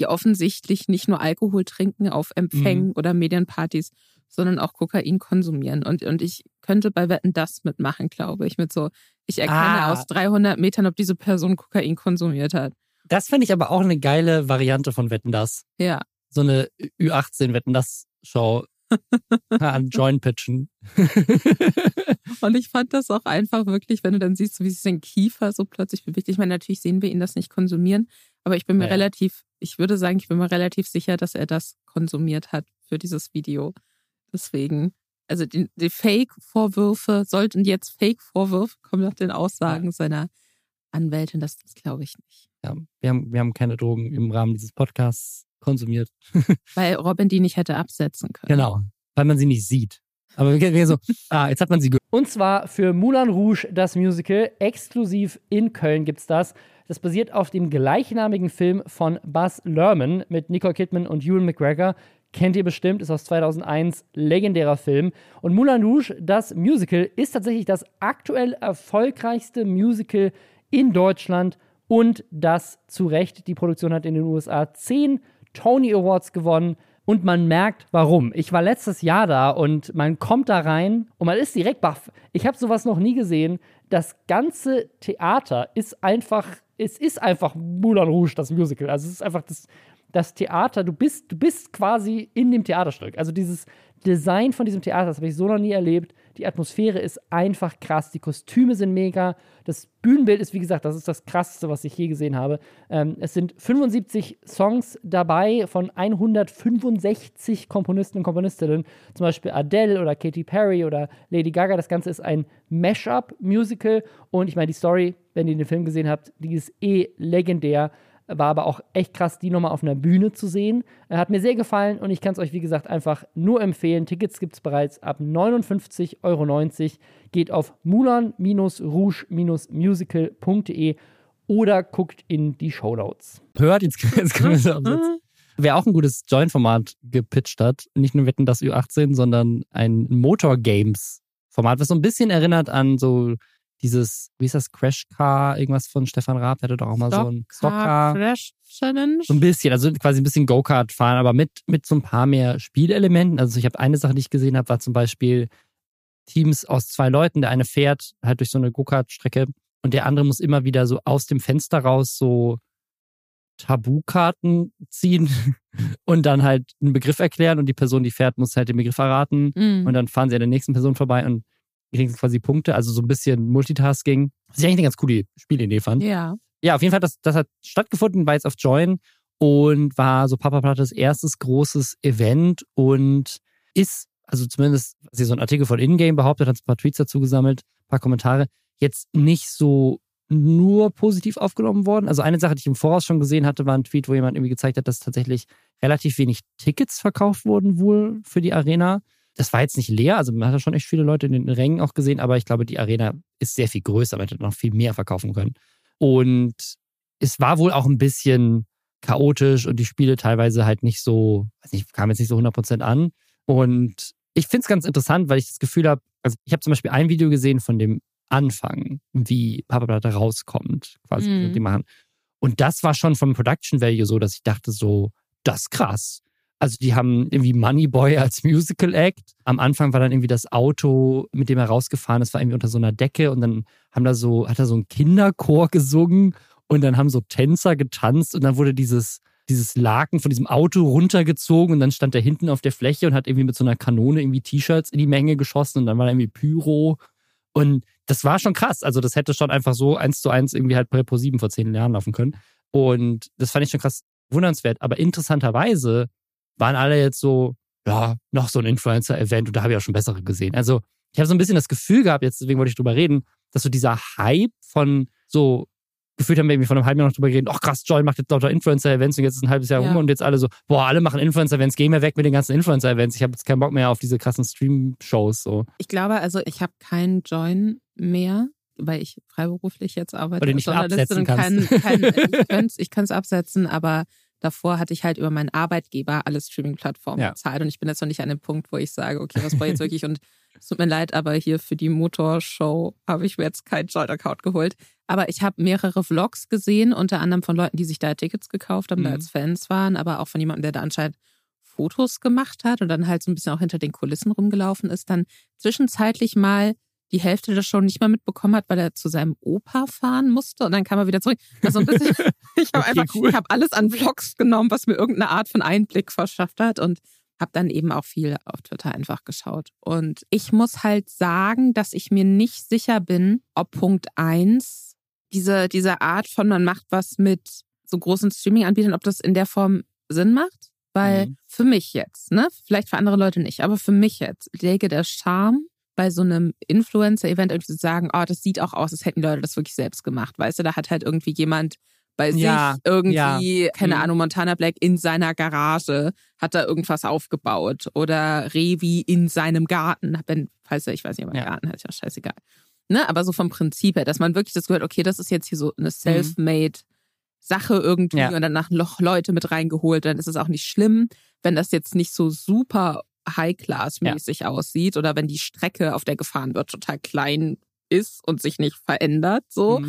die offensichtlich nicht nur Alkohol trinken auf Empfängen oder Medienpartys, sondern auch Kokain konsumieren. Und ich könnte bei Wetten das mitmachen, glaube ich, mit so, ich erkenne aus 300 Metern, ob diese Person Kokain konsumiert hat. Das finde ich aber auch eine geile Variante von Wetten das. Ja. So eine Ü18 Wetten das Show an Joyn pitchen. Und ich fand das auch einfach wirklich, wenn du dann siehst, wie sich sein Kiefer so plötzlich bewegt. Ich meine, natürlich sehen wir ihn das nicht konsumieren, aber ich bin mir relativ sicher, dass er das konsumiert hat für dieses Video. Deswegen. Also die Fake-Vorwürfe, sollten jetzt Fake-Vorwürfe kommen nach den Aussagen seiner Anwältin, das glaube ich nicht. Ja, wir haben keine Drogen im Rahmen dieses Podcasts konsumiert. Weil Robin die nicht hätte absetzen können. Genau, weil man sie nicht sieht. Aber wir kennen so, jetzt hat man sie gehört. Und zwar für Moulin Rouge, das Musical, exklusiv in Köln gibt's das. Das basiert auf dem gleichnamigen Film von Baz Luhrmann mit Nicole Kidman und Ewan McGregor. Kennt ihr bestimmt, ist aus 2001, legendärer Film. Und Moulin Rouge, das Musical, ist tatsächlich das aktuell erfolgreichste Musical in Deutschland und das zu Recht. Die Produktion hat in den USA 10 Tony Awards gewonnen und man merkt, warum. Ich war letztes Jahr da und man kommt da rein und man ist direkt baff. Ich habe sowas noch nie gesehen. Das ganze Theater ist einfach Moulin Rouge, das Musical. Also es ist einfach das Theater, du bist quasi in dem Theaterstück. Also dieses Design von diesem Theater, das habe ich so noch nie erlebt. Die Atmosphäre ist einfach krass. Die Kostüme sind mega. Das Bühnenbild ist, wie gesagt, das ist das Krasseste, was ich je gesehen habe. Es sind 75 Songs dabei von 165 Komponisten und Komponistinnen. Zum Beispiel Adele oder Katy Perry oder Lady Gaga. Das Ganze ist ein Mashup-Musical. Und ich meine, die Story, wenn ihr den Film gesehen habt, die ist eh legendär. War aber auch echt krass, die nochmal auf einer Bühne zu sehen. Hat mir sehr gefallen und ich kann es euch, wie gesagt, einfach nur empfehlen. Tickets gibt es bereits ab 59,90 €. Geht auf moulin-rouge-musical.de oder guckt in die Shownotes. Hört, jetzt können wir es absetzen. Wer auch ein gutes Joyn-Format gepitcht hat, nicht nur Wetten das Ü18, sondern ein Motor-Games-Format, was so ein bisschen erinnert an so dieses, wie ist das, Crash-Car, irgendwas von Stefan Raab, der hatte doch auch mal so ein Stock-Car. Crash-Challenge? So ein bisschen, also quasi ein bisschen Go-Kart fahren, aber mit so ein paar mehr Spielelementen. Also ich habe eine Sache, die ich gesehen habe, war zum Beispiel Teams aus 2 Leuten, der eine fährt halt durch so eine Go-Kart-Strecke und der andere muss immer wieder so aus dem Fenster raus so Tabukarten ziehen und dann halt einen Begriff erklären und die Person, die fährt, muss halt den Begriff erraten und dann fahren sie an der nächsten Person vorbei und kriegen quasi Punkte, also so ein bisschen Multitasking. Was ich eigentlich eine ganz coole Spielidee fand. Ja. Ja, auf jeden Fall, das hat stattgefunden, war jetzt auf Joyn und war so Papa Plattes erstes großes Event und ist, also zumindest, was hier so ein Artikel von InGame behauptet, hat ein paar Tweets dazu gesammelt, ein paar Kommentare. jetzt nicht so nur positiv aufgenommen worden. Also eine Sache, die ich im Voraus schon gesehen hatte, war ein Tweet, wo jemand irgendwie gezeigt hat, dass tatsächlich relativ wenig Tickets verkauft wurden wohl für die Arena. Das war jetzt nicht leer, also man hat ja schon echt viele Leute in den Rängen auch gesehen, aber ich glaube, die Arena ist sehr viel größer, man hätte noch viel mehr verkaufen können. Und es war wohl auch ein bisschen chaotisch und die Spiele teilweise halt nicht so, weiß nicht, kamen jetzt nicht so 100% an. Und ich finde es ganz interessant, weil ich das Gefühl habe, also ich habe zum Beispiel ein Video gesehen von dem Anfang, wie Papo da rauskommt, quasi, die machen. Und das war schon vom Production Value so, dass ich dachte so, das ist krass. Also die haben irgendwie Moneyboy als Musical Act. Am Anfang war dann irgendwie das Auto, mit dem er rausgefahren ist, war irgendwie unter so einer Decke und dann haben da so, hat er so einen Kinderchor gesungen und dann haben so Tänzer getanzt und dann wurde dieses Laken von diesem Auto runtergezogen und dann stand er hinten auf der Fläche und hat irgendwie mit so einer Kanone irgendwie T-Shirts in die Menge geschossen und dann war da irgendwie Pyro. Und das war schon krass. Also das hätte schon einfach so 1:1 irgendwie halt Prepo 7 vor 10 Jahren laufen können. Und das fand ich schon krass wundernswert. Aber interessanterweise waren alle jetzt so, ja, noch so ein Influencer-Event und da habe ich auch schon bessere gesehen. Also ich habe so ein bisschen das Gefühl gehabt, jetzt deswegen wollte ich drüber reden, dass so dieser Hype von so, gefühlt haben wir irgendwie vor einem halben Jahr noch drüber geredet, ach krass, Joyn macht jetzt lauter Influencer-Events und jetzt ist ein halbes Jahr rum und jetzt alle so, boah, alle machen Influencer-Events, geh mir weg mit den ganzen Influencer-Events, ich habe jetzt keinen Bock mehr auf diese krassen Stream-Shows. So. Ich glaube, also ich habe keinen Joyn mehr, weil ich freiberuflich jetzt arbeite. Oder nicht absetzen kannst. Ich kann es absetzen, aber davor hatte ich halt über meinen Arbeitgeber alle Streaming-Plattformen bezahlt und ich bin jetzt noch nicht an dem Punkt, wo ich sage, okay, was brauche ich jetzt wirklich und es tut mir leid, aber hier für die Motorshow habe ich mir jetzt keinen Joyn-Account geholt. Aber ich habe mehrere Vlogs gesehen, unter anderem von Leuten, die sich da Tickets gekauft haben, da als Fans waren, aber auch von jemandem, der da anscheinend Fotos gemacht hat und dann halt so ein bisschen auch hinter den Kulissen rumgelaufen ist, dann zwischenzeitlich mal die Hälfte der Show nicht mal mitbekommen hat, weil er zu seinem Opa fahren musste und dann kam er wieder zurück. Also ein bisschen, ich habe okay, einfach cool. Ich habe alles an Vlogs genommen, was mir irgendeine Art von Einblick verschafft hat und habe dann eben auch viel auf Twitter einfach geschaut. Und ich muss halt sagen, dass ich mir nicht sicher bin, ob Punkt 1, diese Art von man macht was mit so großen Streaming-Anbietern, ob das in der Form Sinn macht. Weil für mich jetzt, ne, vielleicht für andere Leute nicht, aber für mich jetzt läge der Charme bei so einem Influencer-Event irgendwie zu sagen, oh, das sieht auch aus, als hätten die Leute das wirklich selbst gemacht. Weißt du, da hat halt irgendwie jemand bei sich irgendwie, keine Ahnung, Montana Black in seiner Garage hat da irgendwas aufgebaut. Oder Revi in seinem Garten. Ich weiß nicht, ob Garten heißt, ja scheißegal. Ne? Aber so vom Prinzip her, dass man wirklich das gehört, okay, das ist jetzt hier so eine self-made Sache irgendwie und danach noch Leute mit reingeholt. Dann ist es auch nicht schlimm, wenn das jetzt nicht so super High-Class-mäßig aussieht oder wenn die Strecke, auf der gefahren wird, total klein ist und sich nicht verändert, so.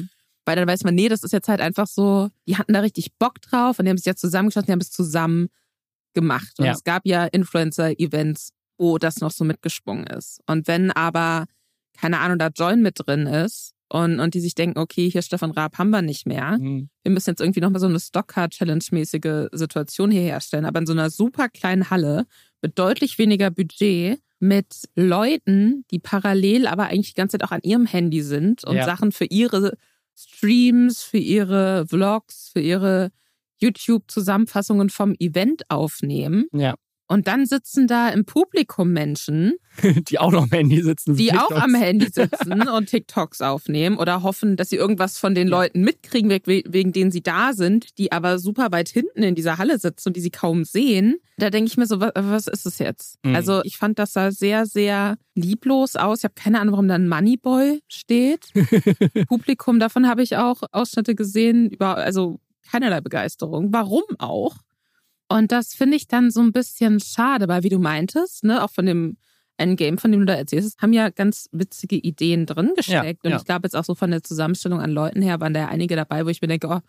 Weil dann weiß man, nee, das ist jetzt halt einfach so, die hatten da richtig Bock drauf und die haben es jetzt zusammengeschossen, die haben es zusammen gemacht. Und es gab ja Influencer-Events, wo das noch so mitgesprungen ist. Und wenn aber, keine Ahnung, da Joyn mit drin ist und die sich denken, okay, hier Stefan Raab haben wir nicht mehr, wir müssen jetzt irgendwie nochmal so eine Stockcar-Challenge-mäßige Situation hier herstellen, aber in so einer super kleinen Halle mit deutlich weniger Budget, mit Leuten, die parallel aber eigentlich die ganze Zeit auch an ihrem Handy sind und Sachen für ihre Streams, für ihre Vlogs, für ihre YouTube-Zusammenfassungen vom Event aufnehmen. Ja. Und dann sitzen da im Publikum Menschen, die auch noch am Handy sitzen. Die TikToks. Auch am Handy sitzen und TikToks aufnehmen oder hoffen, dass sie irgendwas von den Leuten mitkriegen, wegen denen sie da sind, die aber super weit hinten in dieser Halle sitzen und die sie kaum sehen. Da denke ich mir so, was ist es jetzt? Also ich fand, das sah sehr, sehr lieblos aus. Ich habe keine Ahnung, warum da ein Moneyboy steht. Publikum, davon habe ich auch Ausschnitte gesehen, also keinerlei Begeisterung. Warum auch? Und das finde ich dann so ein bisschen schade, weil wie du meintest, ne, auch von dem Endgame, von dem du da erzählst, haben ja ganz witzige Ideen drin gesteckt. Ja, und ich glaube jetzt auch so von der Zusammenstellung an Leuten her waren da ja einige dabei, wo ich mir denke, oh,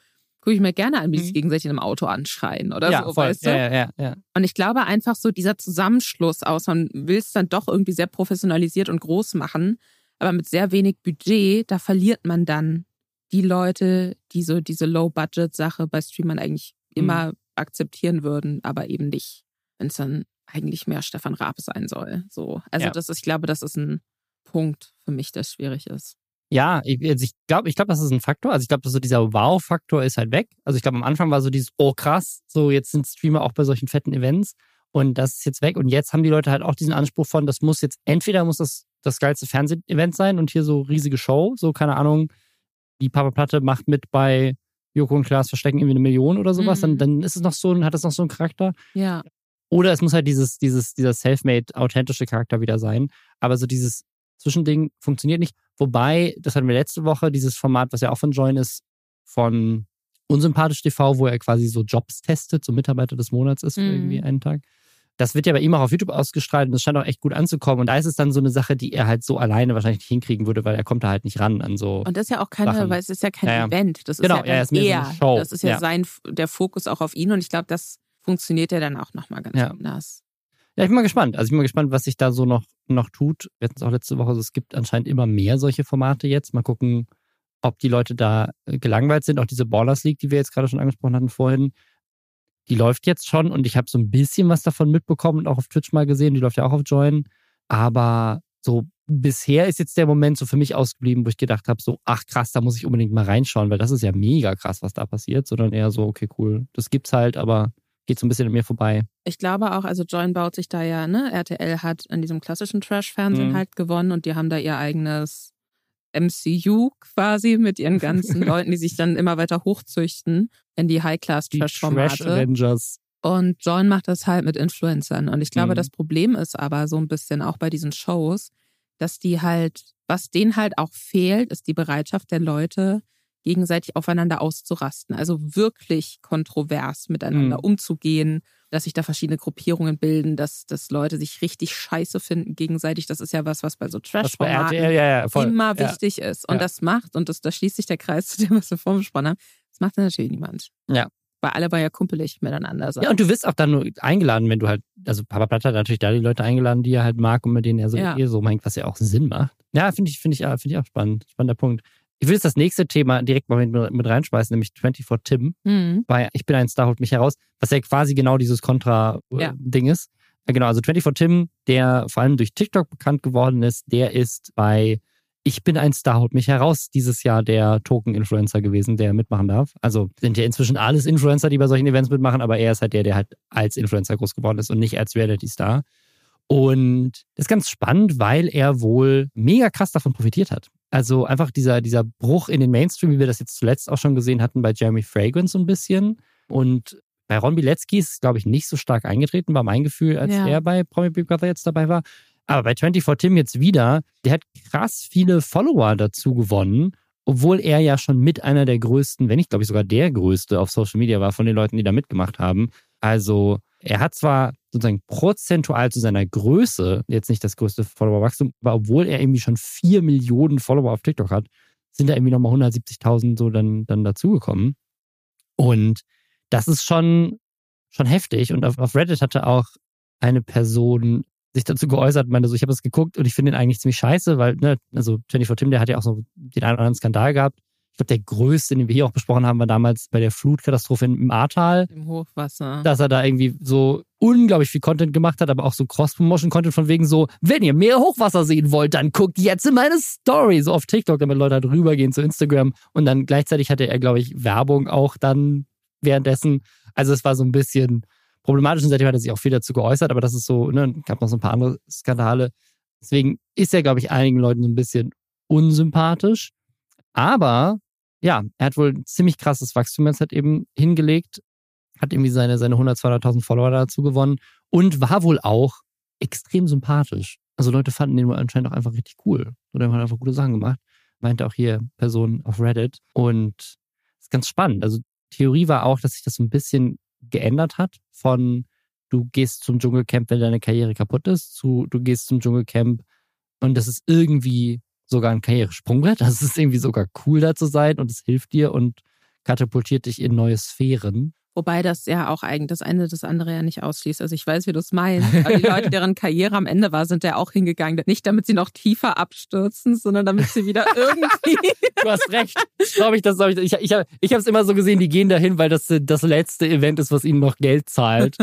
gucke ich mir gerne an, wie sie gegenseitig in einem Auto anschreien oder so, voll. Weißt du? Ja. Und ich glaube einfach so dieser Zusammenschluss aus, man will es dann doch irgendwie sehr professionalisiert und groß machen, aber mit sehr wenig Budget, da verliert man dann die Leute, die so diese Low-Budget-Sache bei Streamern eigentlich immer akzeptieren würden, aber eben nicht, wenn es dann eigentlich mehr Stefan Raab sein soll. So. Also das ist, ich glaube, das ist ein Punkt für mich, der schwierig ist. Ja, ich glaube, das ist ein Faktor. Also ich glaube, so dieser Wow-Faktor ist halt weg. Also ich glaube, am Anfang war so dieses, oh krass, so jetzt sind Streamer auch bei solchen fetten Events und das ist jetzt weg und jetzt haben die Leute halt auch diesen Anspruch von, das muss jetzt, entweder muss das das geilste Fernseh-Event sein und hier so riesige Show, so keine Ahnung, die Papa Platte macht mit bei Joko und Klaas verstecken irgendwie 1 Million oder sowas, dann ist es noch so, hat es noch so einen Charakter. Ja. Oder es muss halt dieser self-made authentische Charakter wieder sein, aber so dieses Zwischending funktioniert nicht. Wobei, das hatten wir letzte Woche, dieses Format, was ja auch von Joyn ist, von Unsympathisch TV, wo er quasi so Jobs testet, so Mitarbeiter des Monats ist für irgendwie einen Tag. Das wird ja bei ihm auch auf YouTube ausgestrahlt und das scheint auch echt gut anzukommen. Und da ist es dann so eine Sache, die er halt so alleine wahrscheinlich nicht hinkriegen würde, weil er kommt da halt nicht ran an so. Und das ist ja auch keine, Sachen. Weil es ist ja kein Event. Das genau, ist ja, ist mehr so eine Show. Das ist ja der Fokus auch auf ihn und ich glaube, das funktioniert ja dann auch nochmal ganz anders. Ja, ich bin mal gespannt. Also ich bin mal gespannt, was sich da so noch tut. Wir hatten es auch letzte Woche, also es gibt anscheinend immer mehr solche Formate jetzt. Mal gucken, ob die Leute da gelangweilt sind. Auch diese Ballers League, die wir jetzt gerade schon angesprochen hatten vorhin, die läuft jetzt schon und ich habe so ein bisschen was davon mitbekommen und auch auf Twitch mal gesehen. Die läuft ja auch auf Joyn. Aber so bisher ist jetzt der Moment so für mich ausgeblieben, wo ich gedacht habe, so ach krass, da muss ich unbedingt mal reinschauen, weil das ist ja mega krass, was da passiert. Sondern eher so, okay, cool, das gibt's halt, aber geht so ein bisschen an mir vorbei. Ich glaube auch, also Joyn baut sich da ja, ne, RTL hat in diesem klassischen Trash-Fernsehen halt gewonnen und die haben da ihr eigenes MCU quasi mit ihren ganzen Leuten, die sich dann immer weiter hochzüchten in die High-Class-Trash-Formate. Die Trash-Avengers. Und Joyn macht das halt mit Influencern. Und ich glaube, das Problem ist aber so ein bisschen auch bei diesen Shows, dass die halt, was denen halt auch fehlt, ist die Bereitschaft der Leute, gegenseitig aufeinander auszurasten. Also wirklich kontrovers miteinander umzugehen, dass sich da verschiedene Gruppierungen bilden, dass Leute sich richtig scheiße finden gegenseitig. Das ist ja was bei so Trash-Formaten immer wichtig ist. Und das macht, und da schließt sich der Kreis zu dem, was wir vorhin besprochen haben, das macht dann natürlich niemand. Ja. Weil alle waren ja kumpelig miteinander. So. Ja, und du wirst auch dann nur eingeladen, wenn du halt, also Papa Platt hat natürlich da die Leute eingeladen, die er halt mag und mit denen er so so meint, was ja auch Sinn macht. Ja, finde ich auch spannend. Spannender Punkt. Ich will jetzt das nächste Thema direkt mal mit reinschmeißen, nämlich 24 Tim bei Ich bin ein Star, holt mich heraus, was ja quasi genau dieses Kontra-Ding ist. Genau, also 24 Tim, der vor allem durch TikTok bekannt geworden ist, der ist bei Ich bin ein Star, holt mich heraus dieses Jahr der Token-Influencer gewesen, der mitmachen darf. Also sind ja inzwischen alles Influencer, die bei solchen Events mitmachen, aber er ist halt der halt als Influencer groß geworden ist und nicht als Reality-Star. Und das ist ganz spannend, weil er wohl mega krass davon profitiert hat. Also einfach dieser Bruch in den Mainstream, wie wir das jetzt zuletzt auch schon gesehen hatten bei Jeremy Fragrance so ein bisschen. Und bei Ron Bilecki ist es, glaube ich, nicht so stark eingetreten, war mein Gefühl, als er bei Promi Big Brother jetzt dabei war. Aber bei 24 Tim jetzt wieder, der hat krass viele Follower dazu gewonnen, obwohl er ja schon mit einer der größten, wenn nicht, glaube ich, sogar der größte auf Social Media war von den Leuten, die da mitgemacht haben. Also er hat zwar sozusagen prozentual zu seiner Größe jetzt nicht das größte Followerwachstum, aber obwohl er irgendwie schon 4 Millionen Follower auf TikTok hat, sind da irgendwie nochmal 170.000 so dann dazugekommen. Und das ist schon heftig. Und auf Reddit hatte auch eine Person sich dazu geäußert und meinte so, ich habe das geguckt und ich finde ihn eigentlich ziemlich scheiße, weil, ne, also 24 Tim, der hat ja auch so den einen oder anderen Skandal gehabt. Ich glaube, der größte, den wir hier auch besprochen haben, war damals bei der Flutkatastrophe im Ahrtal. Im Hochwasser. Dass er da irgendwie so unglaublich viel Content gemacht hat, aber auch so Cross-Promotion-Content von wegen so, wenn ihr mehr Hochwasser sehen wollt, dann guckt jetzt in meine Story, so auf TikTok, damit Leute halt rübergehen zu Instagram. Und dann gleichzeitig hatte er, glaube ich, Werbung auch dann währenddessen. Also es war so ein bisschen problematisch und seitdem hat er sich auch viel dazu geäußert, aber das ist so, ne, gab noch so ein paar andere Skandale. Deswegen ist er, glaube ich, einigen Leuten so ein bisschen unsympathisch. Aber, ja, er hat wohl ein ziemlich krasses Wachstum jetzt halt eben hingelegt, hat irgendwie seine 100.000, 200.000 Follower dazu gewonnen und war wohl auch extrem sympathisch. Also Leute fanden den wohl anscheinend auch einfach richtig cool. Oder hat einfach gute Sachen gemacht. Meinte auch hier Personen auf Reddit. Und das ist ganz spannend. Also Theorie war auch, dass sich das so ein bisschen geändert hat von du gehst zum Dschungelcamp, wenn deine Karriere kaputt ist, zu du gehst zum Dschungelcamp und das ist irgendwie sogar ein Karrieresprungbrett. Das ist irgendwie sogar cool, da zu sein und es hilft dir und katapultiert dich in neue Sphären. Wobei das ja auch eigentlich das eine das andere ja nicht ausschließt. Also ich weiß, wie du es meinst. Aber die Leute, deren Karriere am Ende war, sind ja auch hingegangen. Nicht, damit sie noch tiefer abstürzen, sondern damit sie wieder irgendwie... Du hast recht. Ich habe es immer so gesehen, die gehen dahin, weil das letzte Event ist, was ihnen noch Geld zahlt.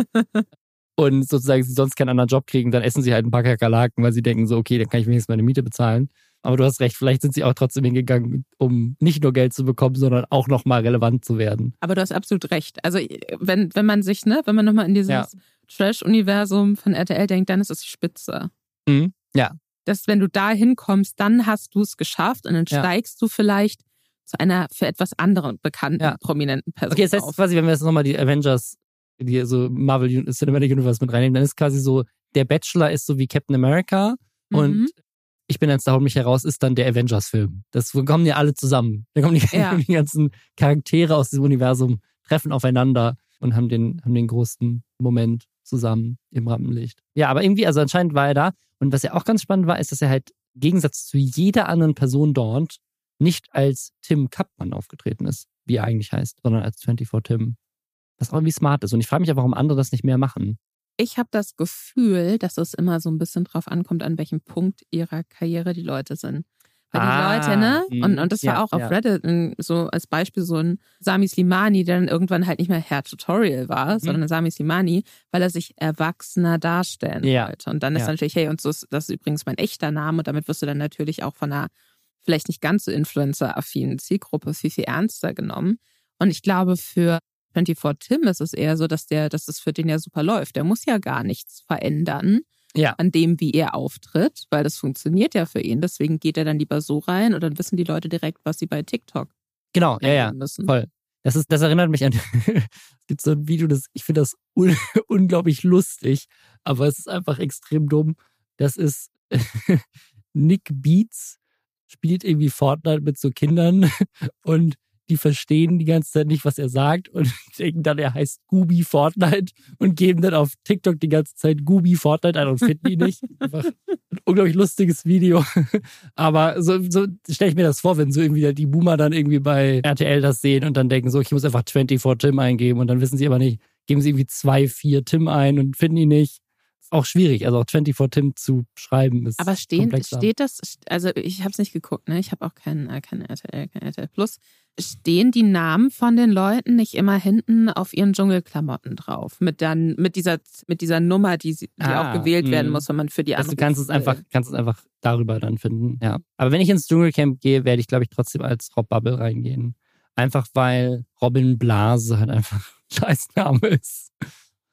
Und sozusagen sie sonst keinen anderen Job kriegen. Dann essen sie halt ein paar Kakerlaken, weil sie denken so, okay, dann kann ich wenigstens meine Miete bezahlen. Aber du hast recht, vielleicht sind sie auch trotzdem hingegangen, um nicht nur Geld zu bekommen, sondern auch nochmal relevant zu werden. Aber du hast absolut recht. Also wenn man sich, ne, wenn man nochmal in dieses Trash-Universum von RTL denkt, dann ist es die Spitze. Mhm. Ja, dass wenn du da hinkommst, dann hast du es geschafft und dann steigst du vielleicht zu einer für etwas anderen bekannten, prominenten Person auf. Okay, das heißt quasi, wenn wir jetzt nochmal die Avengers, die so Marvel Cinematic Universe mit reinnehmen, dann ist quasi so, der Bachelor ist so wie Captain America und Ich bin ein Star, holt mich heraus, ist dann der Avengers-Film. Das kommen ja alle zusammen. Da kommen die ganzen Charaktere aus diesem Universum, treffen aufeinander und haben den großen Moment zusammen im Rampenlicht. Ja, aber irgendwie, also anscheinend war er da. Und was ja auch ganz spannend war, ist, dass er halt im Gegensatz zu jeder anderen Person dort nicht als Tim Kappmann aufgetreten ist, wie er eigentlich heißt, sondern als 24 Tim. Was auch irgendwie smart ist. Und ich frage mich ja, warum andere das nicht mehr machen. Ich habe das Gefühl, dass es immer so ein bisschen drauf ankommt, an welchem Punkt ihrer Karriere die Leute sind. Weil die Leute, ne? Und das war auch auf Reddit so als Beispiel so ein Sami Slimani, der dann irgendwann halt nicht mehr Herr Tutorial war, sondern Sami Slimani, weil er sich erwachsener darstellen wollte. Und dann ist natürlich, hey, und so ist, das ist übrigens mein echter Name. Und damit wirst du dann natürlich auch von einer vielleicht nicht ganz so influencer-affinen Zielgruppe viel, viel ernster genommen. Und ich glaube, für 24 Tim ist es eher so, dass es für den ja super läuft. Der muss ja gar nichts verändern an dem, wie er auftritt, weil das funktioniert ja für ihn. Deswegen geht er dann lieber so rein und dann wissen die Leute direkt, was sie bei TikTok müssen. Voll. Das erinnert mich an es gibt so ein Video, ich finde das unglaublich lustig, aber es ist einfach extrem dumm. Das ist Nick Beats spielt irgendwie Fortnite mit so Kindern und die verstehen die ganze Zeit nicht, was er sagt und denken dann, er heißt Gooby Fortnite und geben dann auf TikTok die ganze Zeit Gooby Fortnite ein und finden ihn nicht. Einfach ein unglaublich lustiges Video. Aber so stelle ich mir das vor, wenn so irgendwie die Boomer dann irgendwie bei RTL das sehen und dann denken so, ich muss einfach 24 Tim eingeben und dann wissen sie aber nicht, geben sie irgendwie 24 Tim ein und finden ihn nicht. Auch schwierig, also auch 24 Tim zu schreiben ist komplexer. Aber steht das, also ich habe es nicht geguckt, ne? Ich habe auch kein RTL Plus. Stehen die Namen von den Leuten nicht immer hinten auf ihren Dschungelklamotten drauf? Mit dieser Nummer, die auch gewählt werden muss, wenn man für die andere. Also du kannst es einfach darüber dann finden, ja. Aber wenn ich ins Dschungelcamp gehe, werde ich, glaube ich, trotzdem als Rob Bubble reingehen. Einfach weil Robin Blase halt einfach ein scheiß Name ist.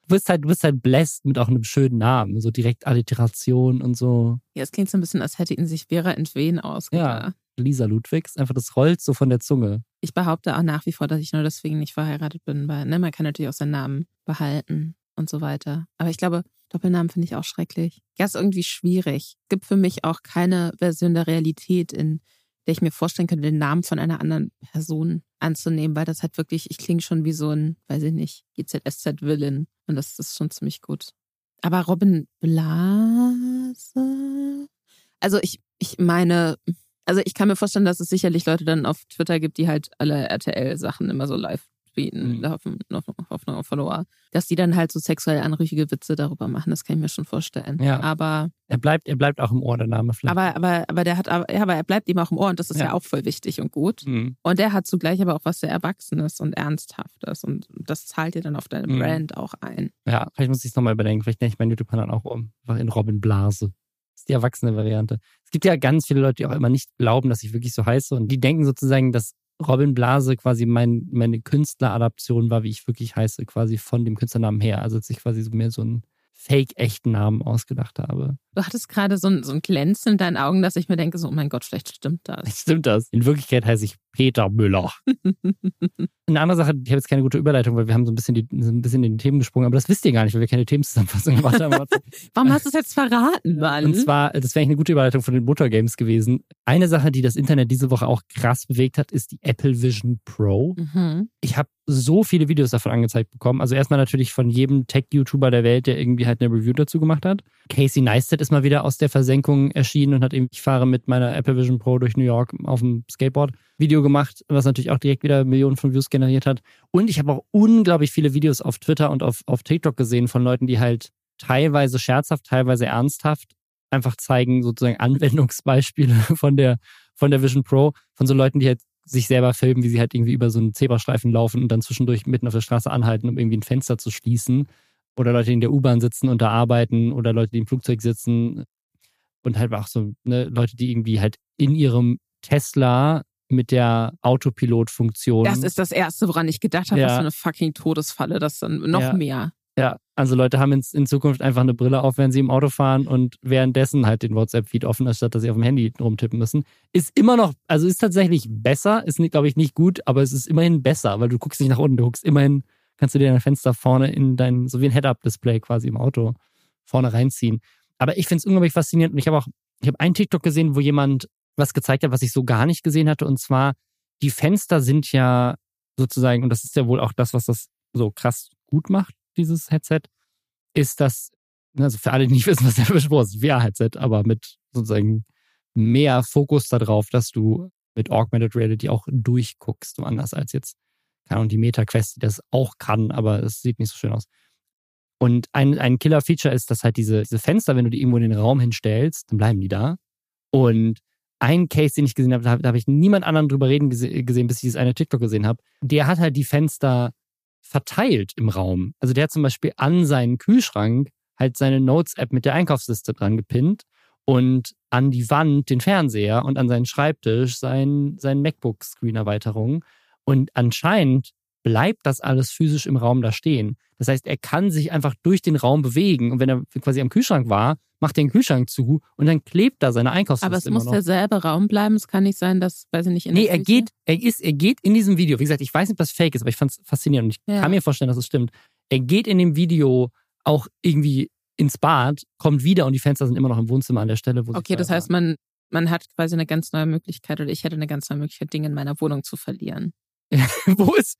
Du bist halt blessed mit auch einem schönen Namen, so direkt Alliteration und so. Ja, es klingt so ein bisschen, als hätte ihn sich Vera Entwen ausgedacht. Ja, Lisa Ludwig, einfach das rollt so von der Zunge. Ich behaupte auch nach wie vor, dass ich nur deswegen nicht verheiratet bin, weil man kann natürlich auch seinen Namen behalten und so weiter. Aber ich glaube, Doppelnamen finde ich auch schrecklich. Ja, ist irgendwie schwierig. Es gibt für mich auch keine Version der Realität, in der ich mir vorstellen könnte, den Namen von einer anderen Person anzunehmen, weil das halt wirklich, ich klinge schon wie so ein, weiß ich nicht, GZSZ-Villain. Und das ist schon ziemlich gut. Aber Robin Blase? Also ich meine, also ich kann mir vorstellen, dass es sicherlich Leute dann auf Twitter gibt, die halt alle RTL-Sachen immer so live tweeten, da hoffen auf Follower, dass die dann halt so sexuell anrüchige Witze darüber machen, das kann ich mir schon vorstellen. Ja. Aber er bleibt auch im Ohr, der Name vielleicht. Aber er bleibt ihm auch im Ohr und das ist ja auch voll wichtig und gut. Mhm. Und er hat zugleich aber auch was sehr Erwachsenes und Ernsthaftes und das zahlt dir dann auf deine Brand auch ein. Ja, vielleicht muss ich es nochmal überdenken, vielleicht nenne ich meinen YouTube-Kanal auch um, einfach in Robin Blase. Das ist die erwachsene Variante. Es gibt ja ganz viele Leute, die auch immer nicht glauben, dass ich wirklich so heiße und die denken sozusagen, dass Robin Blase quasi meine Künstleradaption war, wie ich wirklich heiße, quasi von dem Künstlernamen her. Also als ich quasi so mir so einen fake-echten Namen ausgedacht habe. Du hattest gerade so ein Glänzen in deinen Augen, dass ich mir denke, so, oh mein Gott, vielleicht stimmt das. Vielleicht stimmt das. In Wirklichkeit heiße ich Peter Müller. Eine andere Sache, ich habe jetzt keine gute Überleitung, weil wir haben so ein bisschen in die Themen gesprungen, aber das wisst ihr gar nicht, weil wir keine Themenzusammenfassung gemacht haben. Warum hast du es jetzt verraten, Mann? Und zwar, das wäre eigentlich eine gute Überleitung von den Motor Games gewesen. Eine Sache, die das Internet diese Woche auch krass bewegt hat, ist die Apple Vision Pro. Mhm. Ich habe so viele Videos davon angezeigt bekommen. Also erstmal natürlich von jedem Tech-YouTuber der Welt, der irgendwie halt eine Review dazu gemacht hat. Casey Neistat ist mal wieder aus der Versenkung erschienen und hat eben, ich fahre mit meiner Apple Vision Pro durch New York auf dem Skateboard, Video gemacht, was natürlich auch direkt wieder Millionen von Views generiert hat. Und ich habe auch unglaublich viele Videos auf Twitter und auf TikTok gesehen von Leuten, die halt teilweise scherzhaft, teilweise ernsthaft einfach zeigen, sozusagen Anwendungsbeispiele von der Vision Pro, von so Leuten, die halt sich selber filmen, wie sie halt irgendwie über so einen Zebrastreifen laufen und dann zwischendurch mitten auf der Straße anhalten, um irgendwie ein Fenster zu schließen. Oder Leute, die in der U-Bahn sitzen und da arbeiten oder Leute, die im Flugzeug sitzen und halt auch so Leute, die irgendwie halt in ihrem Tesla mit der Autopilot-Funktion. Das ist das Erste, woran ich gedacht habe, was für eine fucking Todesfalle, das dann noch mehr. Ja, also Leute haben in Zukunft einfach eine Brille auf, wenn sie im Auto fahren und währenddessen halt den WhatsApp-Feed offen, anstatt dass sie auf dem Handy rumtippen müssen. Ist immer noch, also ist tatsächlich besser, ist, glaube ich, nicht gut, aber es ist immerhin besser, weil du guckst nicht nach unten, du guckst immerhin, kannst du dir dein Fenster vorne in dein, so wie ein Head-Up-Display quasi im Auto vorne reinziehen. Aber ich finde es unglaublich faszinierend und ich habe einen TikTok gesehen, wo jemand was gezeigt hat, was ich so gar nicht gesehen hatte, und zwar, die Fenster sind ja sozusagen, und das ist ja wohl auch das, was das so krass gut macht, dieses Headset, ist das, also für alle, die nicht wissen, was der Beschwur ist, VR-Headset, aber mit sozusagen mehr Fokus darauf, dass du mit Augmented Reality auch durchguckst, anders als jetzt, keine Ahnung, die Meta-Quest, die das auch kann, aber es sieht nicht so schön aus. Und ein Killer-Feature ist, dass halt diese Fenster, wenn du die irgendwo in den Raum hinstellst, dann bleiben die da. Und ein Case, den ich gesehen habe, da habe ich niemand anderen drüber reden gesehen, bis ich das eine TikTok gesehen habe, der hat halt die Fenster verteilt im Raum. Also der hat zum Beispiel an seinen Kühlschrank halt seine Notes-App mit der Einkaufsliste dran gepinnt und an die Wand den Fernseher und an seinen Schreibtisch seinen MacBook-Screen-Erweiterung. Und anscheinend bleibt das alles physisch im Raum da stehen. Das heißt, er kann sich einfach durch den Raum bewegen. Und wenn er quasi am Kühlschrank war, macht er den Kühlschrank zu und dann klebt da seine Einkaufsliste. Aber es muss derselbe Raum bleiben. Es kann nicht sein, dass, weiß ich nicht, in der Küche. Er geht in diesem Video. Wie gesagt, ich weiß nicht, ob das fake ist, aber ich fand es faszinierend. Und ich kann mir vorstellen, dass es stimmt. Er geht in dem Video auch irgendwie ins Bad, kommt wieder und die Fenster sind immer noch im Wohnzimmer an der Stelle, wo sie. Okay, das heißt, man hat quasi eine ganz neue Möglichkeit, oder ich hätte eine ganz neue Möglichkeit, Dinge in meiner Wohnung zu verlieren. Wo ist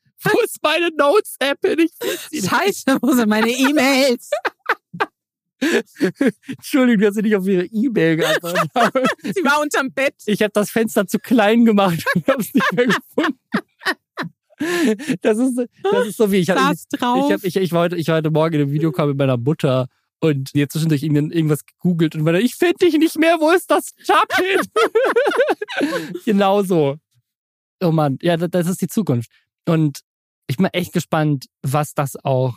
meine Notes-App? Scheiße, wo sind meine E-Mails? Entschuldigung, dass ich nicht auf ihre E-Mail geantwortet habe. Sie war unterm Bett. Ich habe das Fenster zu klein gemacht und habe es nicht mehr gefunden. Das ist so wie ich war heute Morgen in einem Videocall mit meiner Mutter und sie hat zwischendurch irgendwas gegoogelt und meinte, ich finde dich nicht mehr, wo ist das Tablet? Genau so. Oh Mann, ja, das ist die Zukunft. Und ich bin echt gespannt, was das auch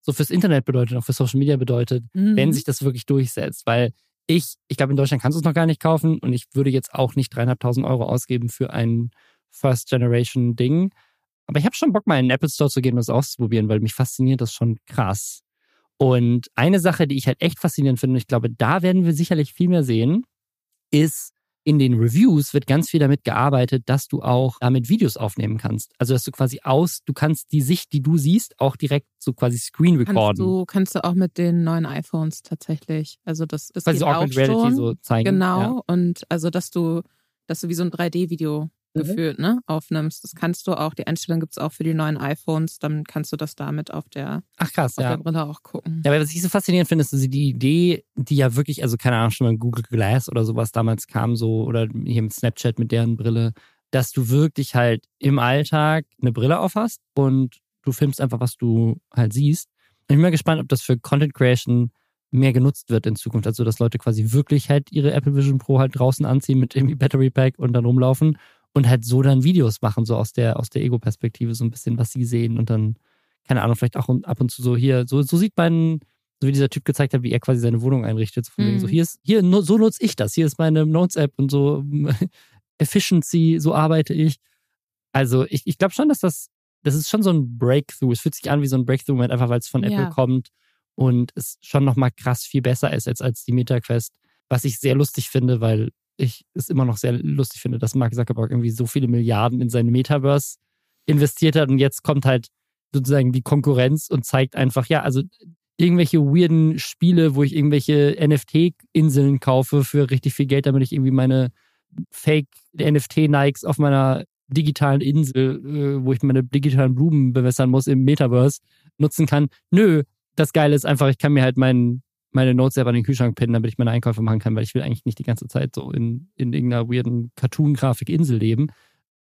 so fürs Internet bedeutet, auch für Social Media bedeutet, wenn sich das wirklich durchsetzt. Weil ich glaube, in Deutschland kannst du es noch gar nicht kaufen und ich würde jetzt auch nicht 3.500 Euro ausgeben für ein First-Generation-Ding. Aber ich habe schon Bock, mal in den Apple Store zu gehen und das auszuprobieren, weil mich fasziniert das schon krass. Und eine Sache, die ich halt echt faszinierend finde, und ich glaube, da werden wir sicherlich viel mehr sehen, ist, in den Reviews wird ganz viel damit gearbeitet, dass du auch damit Videos aufnehmen kannst. Also, dass du quasi du kannst die Sicht, die du siehst, auch direkt so quasi Screen recorden. Kannst du auch mit den neuen iPhones tatsächlich. Also, das ist quasi auch mit Reality so zeigen. Genau. Ja. Und also, dass du wie so ein 3D-Video gefühlt, ne, aufnimmst. Das kannst du auch. Die Einstellung gibt es auch für die neuen iPhones. Dann kannst du das damit auf der, der Brille auch gucken. Ja, weil was ich so faszinierend finde, ist die Idee, die ja wirklich, also keine Ahnung, schon mal Google Glass oder sowas damals kam so, oder hier mit Snapchat mit deren Brille, dass du wirklich halt im Alltag eine Brille auf hast und du filmst einfach, was du halt siehst. Ich bin mal gespannt, ob das für Content Creation mehr genutzt wird in Zukunft. Also, dass Leute quasi wirklich halt ihre Apple Vision Pro halt draußen anziehen mit dem Battery Pack und dann rumlaufen. Und halt so dann Videos machen, so aus der Ego-Perspektive, so ein bisschen, was sie sehen. Und dann, keine Ahnung, vielleicht auch ab und zu so hier, so sieht man, so wie dieser Typ gezeigt hat, wie er quasi seine Wohnung einrichtet. So, von wegen, so so nutze ich das. Hier ist meine Notes-App und so Efficiency, so arbeite ich. Also ich glaube schon, dass das ist schon so ein Breakthrough. Es fühlt sich an wie so ein Breakthrough-Moment, einfach weil es von Apple kommt und es schon nochmal krass viel besser ist als die Meta-Quest. Was ich sehr lustig finde, weil ich es immer noch sehr lustig finde, dass Mark Zuckerberg irgendwie so viele Milliarden in seine Metaverse investiert hat und jetzt kommt halt sozusagen die Konkurrenz und zeigt einfach, ja, also irgendwelche weirden Spiele, wo ich irgendwelche NFT-Inseln kaufe für richtig viel Geld, damit ich irgendwie meine Fake-NFT-Nikes auf meiner digitalen Insel, wo ich meine digitalen Blumen bewässern muss im Metaverse, nutzen kann. Nö, das Geile ist einfach, ich kann mir halt meine Notes selber an den Kühlschrank pinnen, damit ich meine Einkäufe machen kann, weil ich will eigentlich nicht die ganze Zeit so in irgendeiner weirden Cartoon-Grafik-Insel leben.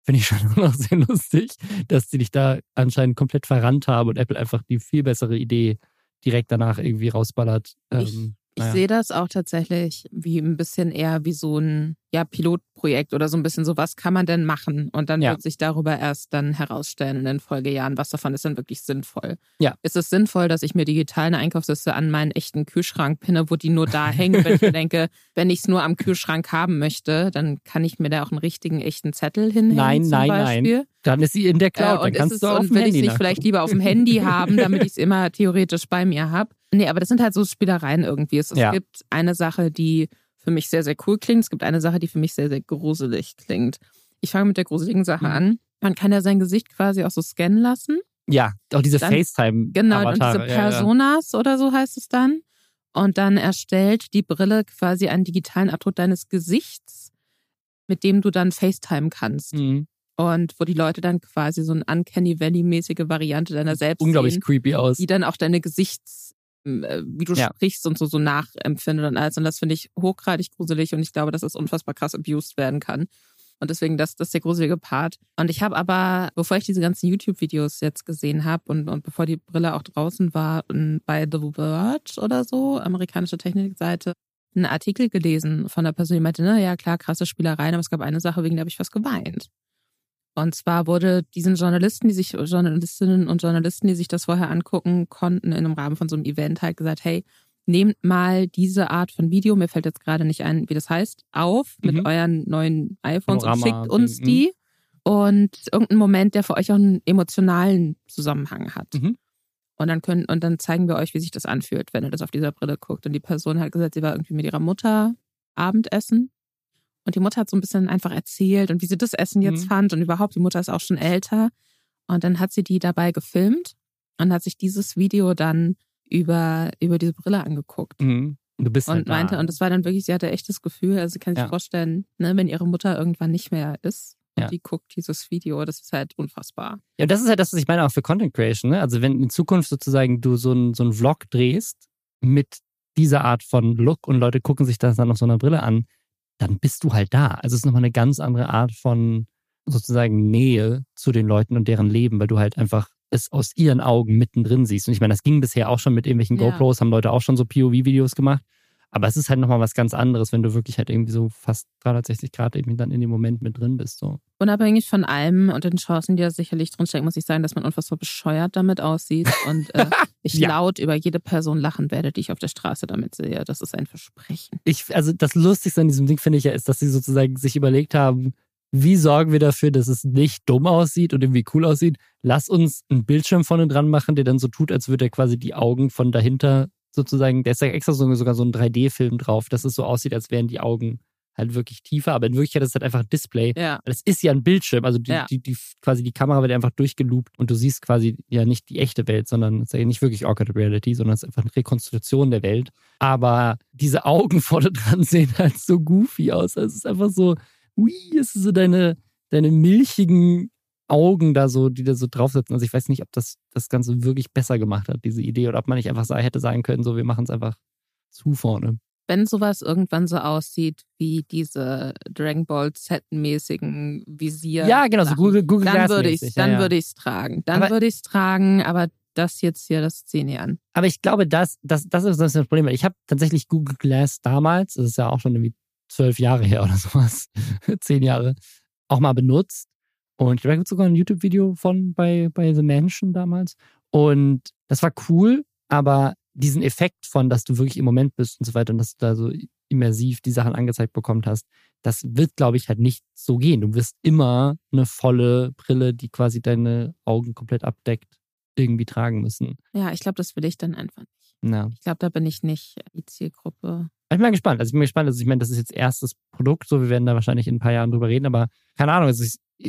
Finde ich schon auch sehr lustig, dass die dich da anscheinend komplett verrannt haben und Apple einfach die viel bessere Idee direkt danach irgendwie rausballert. Ich sehe das auch tatsächlich wie ein bisschen eher wie so ein ja, Pilotprojekt oder so ein bisschen so, was kann man denn machen? Und dann wird sich darüber erst dann herausstellen in den Folgejahren, was davon ist dann wirklich sinnvoll. Ja. Ist es sinnvoll, dass ich mir digital eine Einkaufsliste an meinen echten Kühlschrank pinne, wo die nur da hängt, wenn ich mir denke, wenn ich es nur am Kühlschrank haben möchte, dann kann ich mir da auch einen richtigen, echten Zettel hinhängen zum Beispiel. Dann ist sie in der Cloud, dann kannst du auf dem Handy. Und will ich es nicht vielleicht lieber auf dem Handy haben, damit ich es immer theoretisch bei mir habe? Nee, aber das sind halt so Spielereien irgendwie. Es gibt eine Sache, die für mich sehr, sehr cool klingt. Es gibt eine Sache, die für mich sehr, sehr gruselig klingt. Ich fange mit der gruseligen Sache an. Man kann ja sein Gesicht quasi auch so scannen lassen. Ja, auch diese FaceTime-Avatare. Genau, und diese Personas oder so heißt es dann. Und dann erstellt die Brille quasi einen digitalen Abdruck deines Gesichts, mit dem du dann FaceTime kannst. Mhm. Und wo die Leute dann quasi so eine Uncanny Valley-mäßige Variante deiner selbst unglaublich sehen, creepy aus. Die dann auch deine wie du sprichst und so nachempfinden und alles. Und das finde ich hochgradig gruselig und ich glaube, dass das unfassbar krass abused werden kann. Und deswegen, das ist der gruselige Part. Und ich habe aber, bevor ich diese ganzen YouTube-Videos jetzt gesehen habe und bevor die Brille auch draußen war, bei The Verge oder so, amerikanische Technikseite, einen Artikel gelesen von einer Person, die meinte, ja klar, krasse Spielereien, aber es gab eine Sache, wegen der habe ich fast geweint. Und zwar wurde diesen Journalistinnen und Journalisten, die sich das vorher angucken konnten, in einem Rahmen von so einem Event halt gesagt, hey, nehmt mal diese Art von Video, mir fällt jetzt gerade nicht ein, wie das heißt, auf mit euren neuen iPhones und schickt uns die und irgendeinen Moment, der für euch auch einen emotionalen Zusammenhang hat. Mhm. Und dann zeigen wir euch, wie sich das anfühlt, wenn ihr das auf dieser Brille guckt. Und die Person hat gesagt, sie war irgendwie mit ihrer Mutter Abendessen. Und die Mutter hat so ein bisschen einfach erzählt und wie sie das Essen jetzt fand und überhaupt, die Mutter ist auch schon älter. Und dann hat sie die dabei gefilmt und hat sich dieses Video dann über diese Brille angeguckt. Mhm. Du bist und halt meinte, da. Und das war dann wirklich, sie hatte echt das Gefühl, also sie kann sich vorstellen, ne, wenn ihre Mutter irgendwann nicht mehr ist, die guckt dieses Video, das ist halt unfassbar. Ja, und das ist halt das, was ich meine, auch für Content Creation, ne? Also wenn in Zukunft sozusagen du so einen Vlog drehst mit dieser Art von Look und Leute gucken sich das dann auf so einer Brille an, dann bist du halt da. Also es ist nochmal eine ganz andere Art von sozusagen Nähe zu den Leuten und deren Leben, weil du halt einfach es aus ihren Augen mittendrin siehst. Und ich meine, das ging bisher auch schon mit irgendwelchen GoPros, haben Leute auch schon so POV-Videos gemacht. Aber es ist halt nochmal was ganz anderes, wenn du wirklich halt irgendwie so fast 360 Grad eben dann in dem Moment mit drin bist. So. Unabhängig von allem und den Chancen, die da sicherlich drinstecken, muss ich sagen, dass man unfassbar bescheuert damit aussieht und ich laut über jede Person lachen werde, die ich auf der Straße damit sehe. Das ist ein Versprechen. Also das Lustigste an diesem Ding, finde ich, ist, dass sie sozusagen sich überlegt haben, wie sorgen wir dafür, dass es nicht dumm aussieht und irgendwie cool aussieht. Lass uns einen Bildschirm vorne dran machen, der dann so tut, als würde er quasi die Augen von dahinter sozusagen, der ist ja extra sogar so ein 3D-Film drauf, dass es so aussieht, als wären die Augen halt wirklich tiefer, aber in Wirklichkeit ist es halt einfach ein Display. Ja. Das ist ja ein Bildschirm, also die quasi die Kamera wird einfach durchgeloopt und du siehst quasi ja nicht die echte Welt, sondern es ist ja nicht wirklich Augmented Reality, sondern es ist einfach eine Rekonstruktion der Welt. Aber diese Augen vorne dran sehen halt so goofy aus. Also es ist einfach so, es ist so deine milchigen Augen da so, die da so draufsetzen. Also ich weiß nicht, ob das Ganze wirklich besser gemacht hat, diese Idee, oder ob man nicht einfach hätte sagen können, so wir machen es einfach zu vorne. Wenn sowas irgendwann so aussieht wie diese Dragon Ball Z-mäßigen Visier. Ja, genau, so Google Glass-mäßig. Dann würde ich es tragen. Aber das jetzt hier, das ziehe ich nicht an. Aber ich glaube, das ist das Problem. Ich habe tatsächlich Google Glass damals, das ist ja auch schon irgendwie 12 Jahre her oder sowas, 10 Jahre, auch mal benutzt. Und ich glaube, da gibt es sogar ein YouTube-Video von bei The Mansion damals. Und das war cool, aber diesen Effekt von, dass du wirklich im Moment bist und so weiter und dass du da so immersiv die Sachen angezeigt bekommen hast, das wird, glaube ich, halt nicht so gehen. Du wirst immer eine volle Brille, die quasi deine Augen komplett abdeckt, irgendwie tragen müssen. Ja, ich glaube, das will ich dann einfach nicht. Ja. Ich glaube, da bin ich nicht die Zielgruppe. Ich bin mal gespannt. Also ich meine, das ist jetzt erstes Produkt, so wir werden da wahrscheinlich in ein paar Jahren drüber reden, aber keine Ahnung, also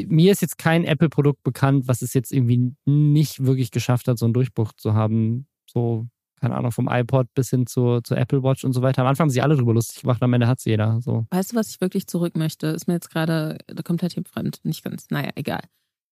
mir ist jetzt kein Apple-Produkt bekannt, was es jetzt irgendwie nicht wirklich geschafft hat, so einen Durchbruch zu haben, so keine Ahnung, vom iPod bis hin zur Apple Watch und so weiter. Am Anfang haben sie alle drüber lustig gemacht, am Ende hat es jeder. So. Weißt du, was ich wirklich zurück möchte? Ist mir jetzt gerade komplett fremd. Nicht ganz, naja, egal.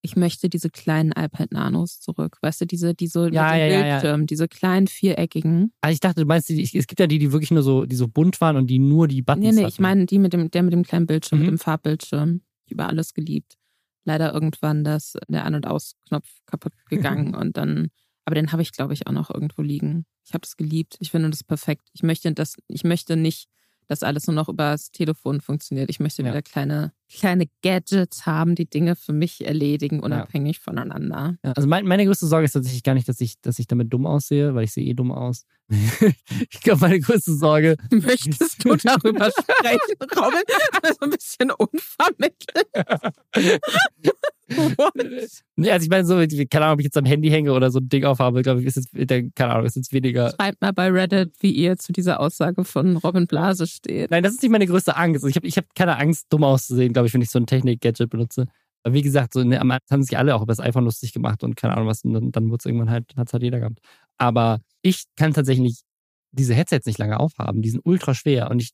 Ich möchte diese kleinen iPad-Nanos zurück. Weißt du, diese mit den Bildschirmen, diese kleinen viereckigen. Also ich dachte, du meinst, es gibt ja die wirklich nur so, die so bunt waren und die nur die Buttons hatten. Nee, ich meine die mit dem kleinen Bildschirm, mit dem Farbbildschirm. Über alles geliebt. Leider irgendwann der An- und Aus-Knopf kaputt gegangen und dann, aber den habe ich, glaube ich, auch noch irgendwo liegen. Ich habe das geliebt. Ich finde das perfekt. Ich möchte nicht, dass alles nur noch über das Telefon funktioniert. Ich möchte wieder kleine Gadgets haben, die Dinge für mich erledigen, unabhängig voneinander. Ja, also meine größte Sorge ist tatsächlich gar nicht, dass ich damit dumm aussehe, weil ich sehe eh dumm aus. Ich glaube, meine größte Sorge... Möchtest du darüber sprechen, Robin? Das ist ein bisschen unvermittelt. Nee, also ich meine, so, keine Ahnung, ob ich jetzt am Handy hänge oder so ein Ding aufhabe, glaube ich, ist jetzt, keine Ahnung, ist jetzt weniger... Schreibt mal bei Reddit, wie ihr zu dieser Aussage von Robin Blase steht. Nein, das ist nicht meine größte Angst. Also ich habe keine Angst, dumm auszusehen, glaube ich, wenn ich so ein Technik-Gadget benutze. Aber wie gesagt, so, am Anfang haben sich alle auch über das iPhone lustig gemacht und keine Ahnung was, und dann wurde es irgendwann hat es jeder gehabt. Aber ich kann tatsächlich diese Headsets nicht lange aufhaben, die sind ultra schwer und ich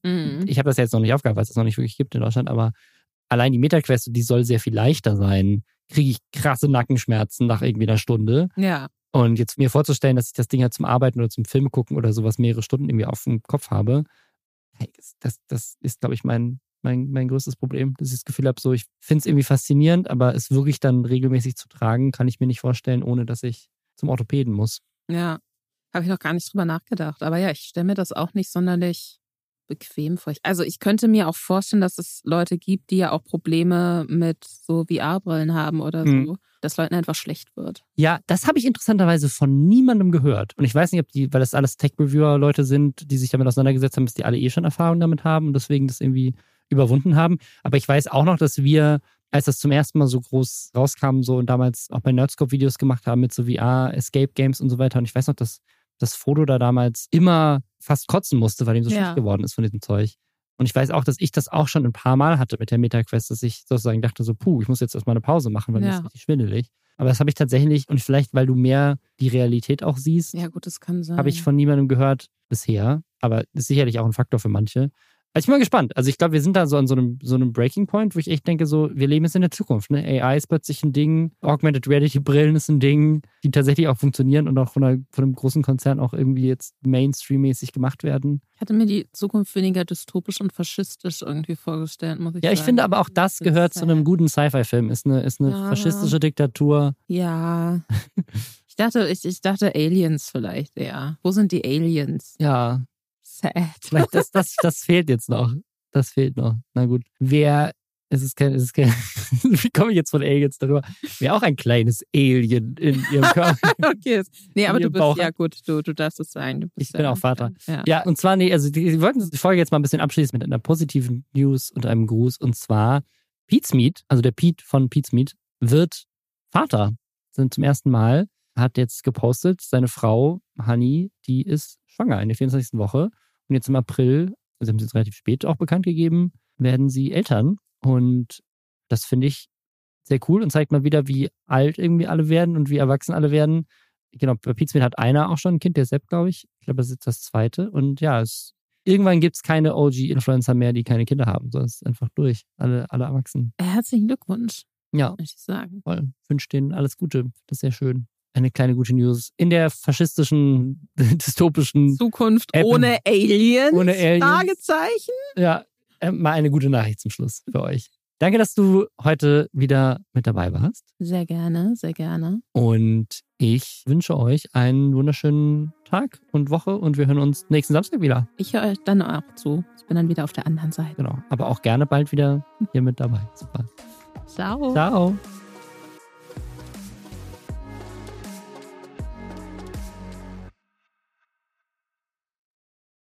habe das ja jetzt noch nicht aufgehabt, weil es das noch nicht wirklich gibt in Deutschland, aber allein die MetaQuest, die soll sehr viel leichter sein, kriege ich krasse Nackenschmerzen nach irgendwie einer Stunde. Ja. Und jetzt mir vorzustellen, dass ich das Ding halt zum Arbeiten oder zum Film gucken oder sowas mehrere Stunden irgendwie auf dem Kopf habe, das ist, glaube ich, mein größtes Problem, dass ich das Gefühl habe, so, ich finde es irgendwie faszinierend, aber es wirklich dann regelmäßig zu tragen, kann ich mir nicht vorstellen, ohne dass ich zum Orthopäden muss. Ja, habe ich noch gar nicht drüber nachgedacht. Aber ja, ich stelle mir das auch nicht sonderlich bequem vor. Also ich könnte mir auch vorstellen, dass es Leute gibt, die ja auch Probleme mit so VR-Brillen haben oder so, dass Leuten einfach schlecht wird. Ja, das habe ich interessanterweise von niemandem gehört. Und ich weiß nicht, ob die, weil das alles Tech-Reviewer-Leute sind, die sich damit auseinandergesetzt haben, dass die alle eh schon Erfahrung damit haben und deswegen das irgendwie überwunden haben. Aber ich weiß auch noch, dass wir, als das zum ersten Mal so groß rauskam, so und damals auch bei Nerdscope-Videos gemacht haben mit so VR-Escape-Games und so weiter. Und ich weiß noch, dass Frodo da damals immer fast kotzen musste, weil ihm so schlecht geworden ist von diesem Zeug. Und ich weiß auch, dass ich das auch schon ein paar Mal hatte mit der MetaQuest, dass ich sozusagen dachte so, puh, ich muss jetzt erstmal eine Pause machen, weil mir ist richtig schwindelig. Aber das habe ich tatsächlich, und vielleicht, weil du mehr die Realität auch siehst, ja, gut, das kann sein, habe ich von niemandem gehört bisher. Aber das ist sicherlich auch ein Faktor für manche. Also ich bin mal gespannt. Also ich glaube, wir sind da so an so einem Breaking Point, wo ich echt denke, so, wir leben jetzt in der Zukunft. Ne? AI ist plötzlich ein Ding, Augmented Reality Brillen ist ein Ding, die tatsächlich auch funktionieren und auch von einem großen Konzern auch irgendwie jetzt Mainstream-mäßig gemacht werden. Ich hatte mir die Zukunft weniger dystopisch und faschistisch irgendwie vorgestellt, muss ich sagen. Ja, ich finde aber auch, das gehört zu einem guten Sci-Fi-Film. Ist eine faschistische Diktatur. Ja. Ich dachte Aliens vielleicht eher. Wo sind die Aliens? Ja. Vielleicht das fehlt jetzt noch. Das fehlt noch. Na gut. Es ist kein wie komme ich jetzt von Aliens darüber? Wäre auch ein kleines Alien in ihrem Körper. Okay. Nee, aber du bist, Bauch. Ja gut, du darfst es sein. Du bist, ich bin auch Vater. Ja, und zwar, nee, also wir wollten die Folge jetzt mal ein bisschen abschließen mit einer positiven News und einem Gruß. Und zwar Pete's Meat, also der Pete von Pete's Meat, wird Vater. Zum ersten Mal hat jetzt gepostet, seine Frau, Honey, die ist schwanger in der 24. Woche. Und jetzt im April, also haben sie es relativ spät auch bekannt gegeben, werden sie Eltern. Und das finde ich sehr cool und zeigt mal wieder, wie alt irgendwie alle werden und wie erwachsen alle werden. Genau, bei Pizmin hat einer auch schon ein Kind, der Sepp, glaube ich. Ich glaube, das ist jetzt das zweite. Und ja, irgendwann gibt es keine OG-Influencer mehr, die keine Kinder haben. Sondern es ist einfach durch. Alle erwachsen. Herzlichen Glückwunsch. Ja. Muss ich sagen. Voll. Ich wünsche denen alles Gute. Das ist sehr schön. Eine kleine gute News in der faschistischen, dystopischen Zukunft ohne Aliens? Ohne Aliens. Fragezeichen? Ja, mal eine gute Nachricht zum Schluss für euch. Danke, dass du heute wieder mit dabei warst. Sehr gerne, sehr gerne. Und ich wünsche euch einen wunderschönen Tag und Woche und wir hören uns nächsten Samstag wieder. Ich höre euch dann auch zu. Ich bin dann wieder auf der anderen Seite. Genau, aber auch gerne bald wieder hier mit dabei. Super. Ciao. Ciao.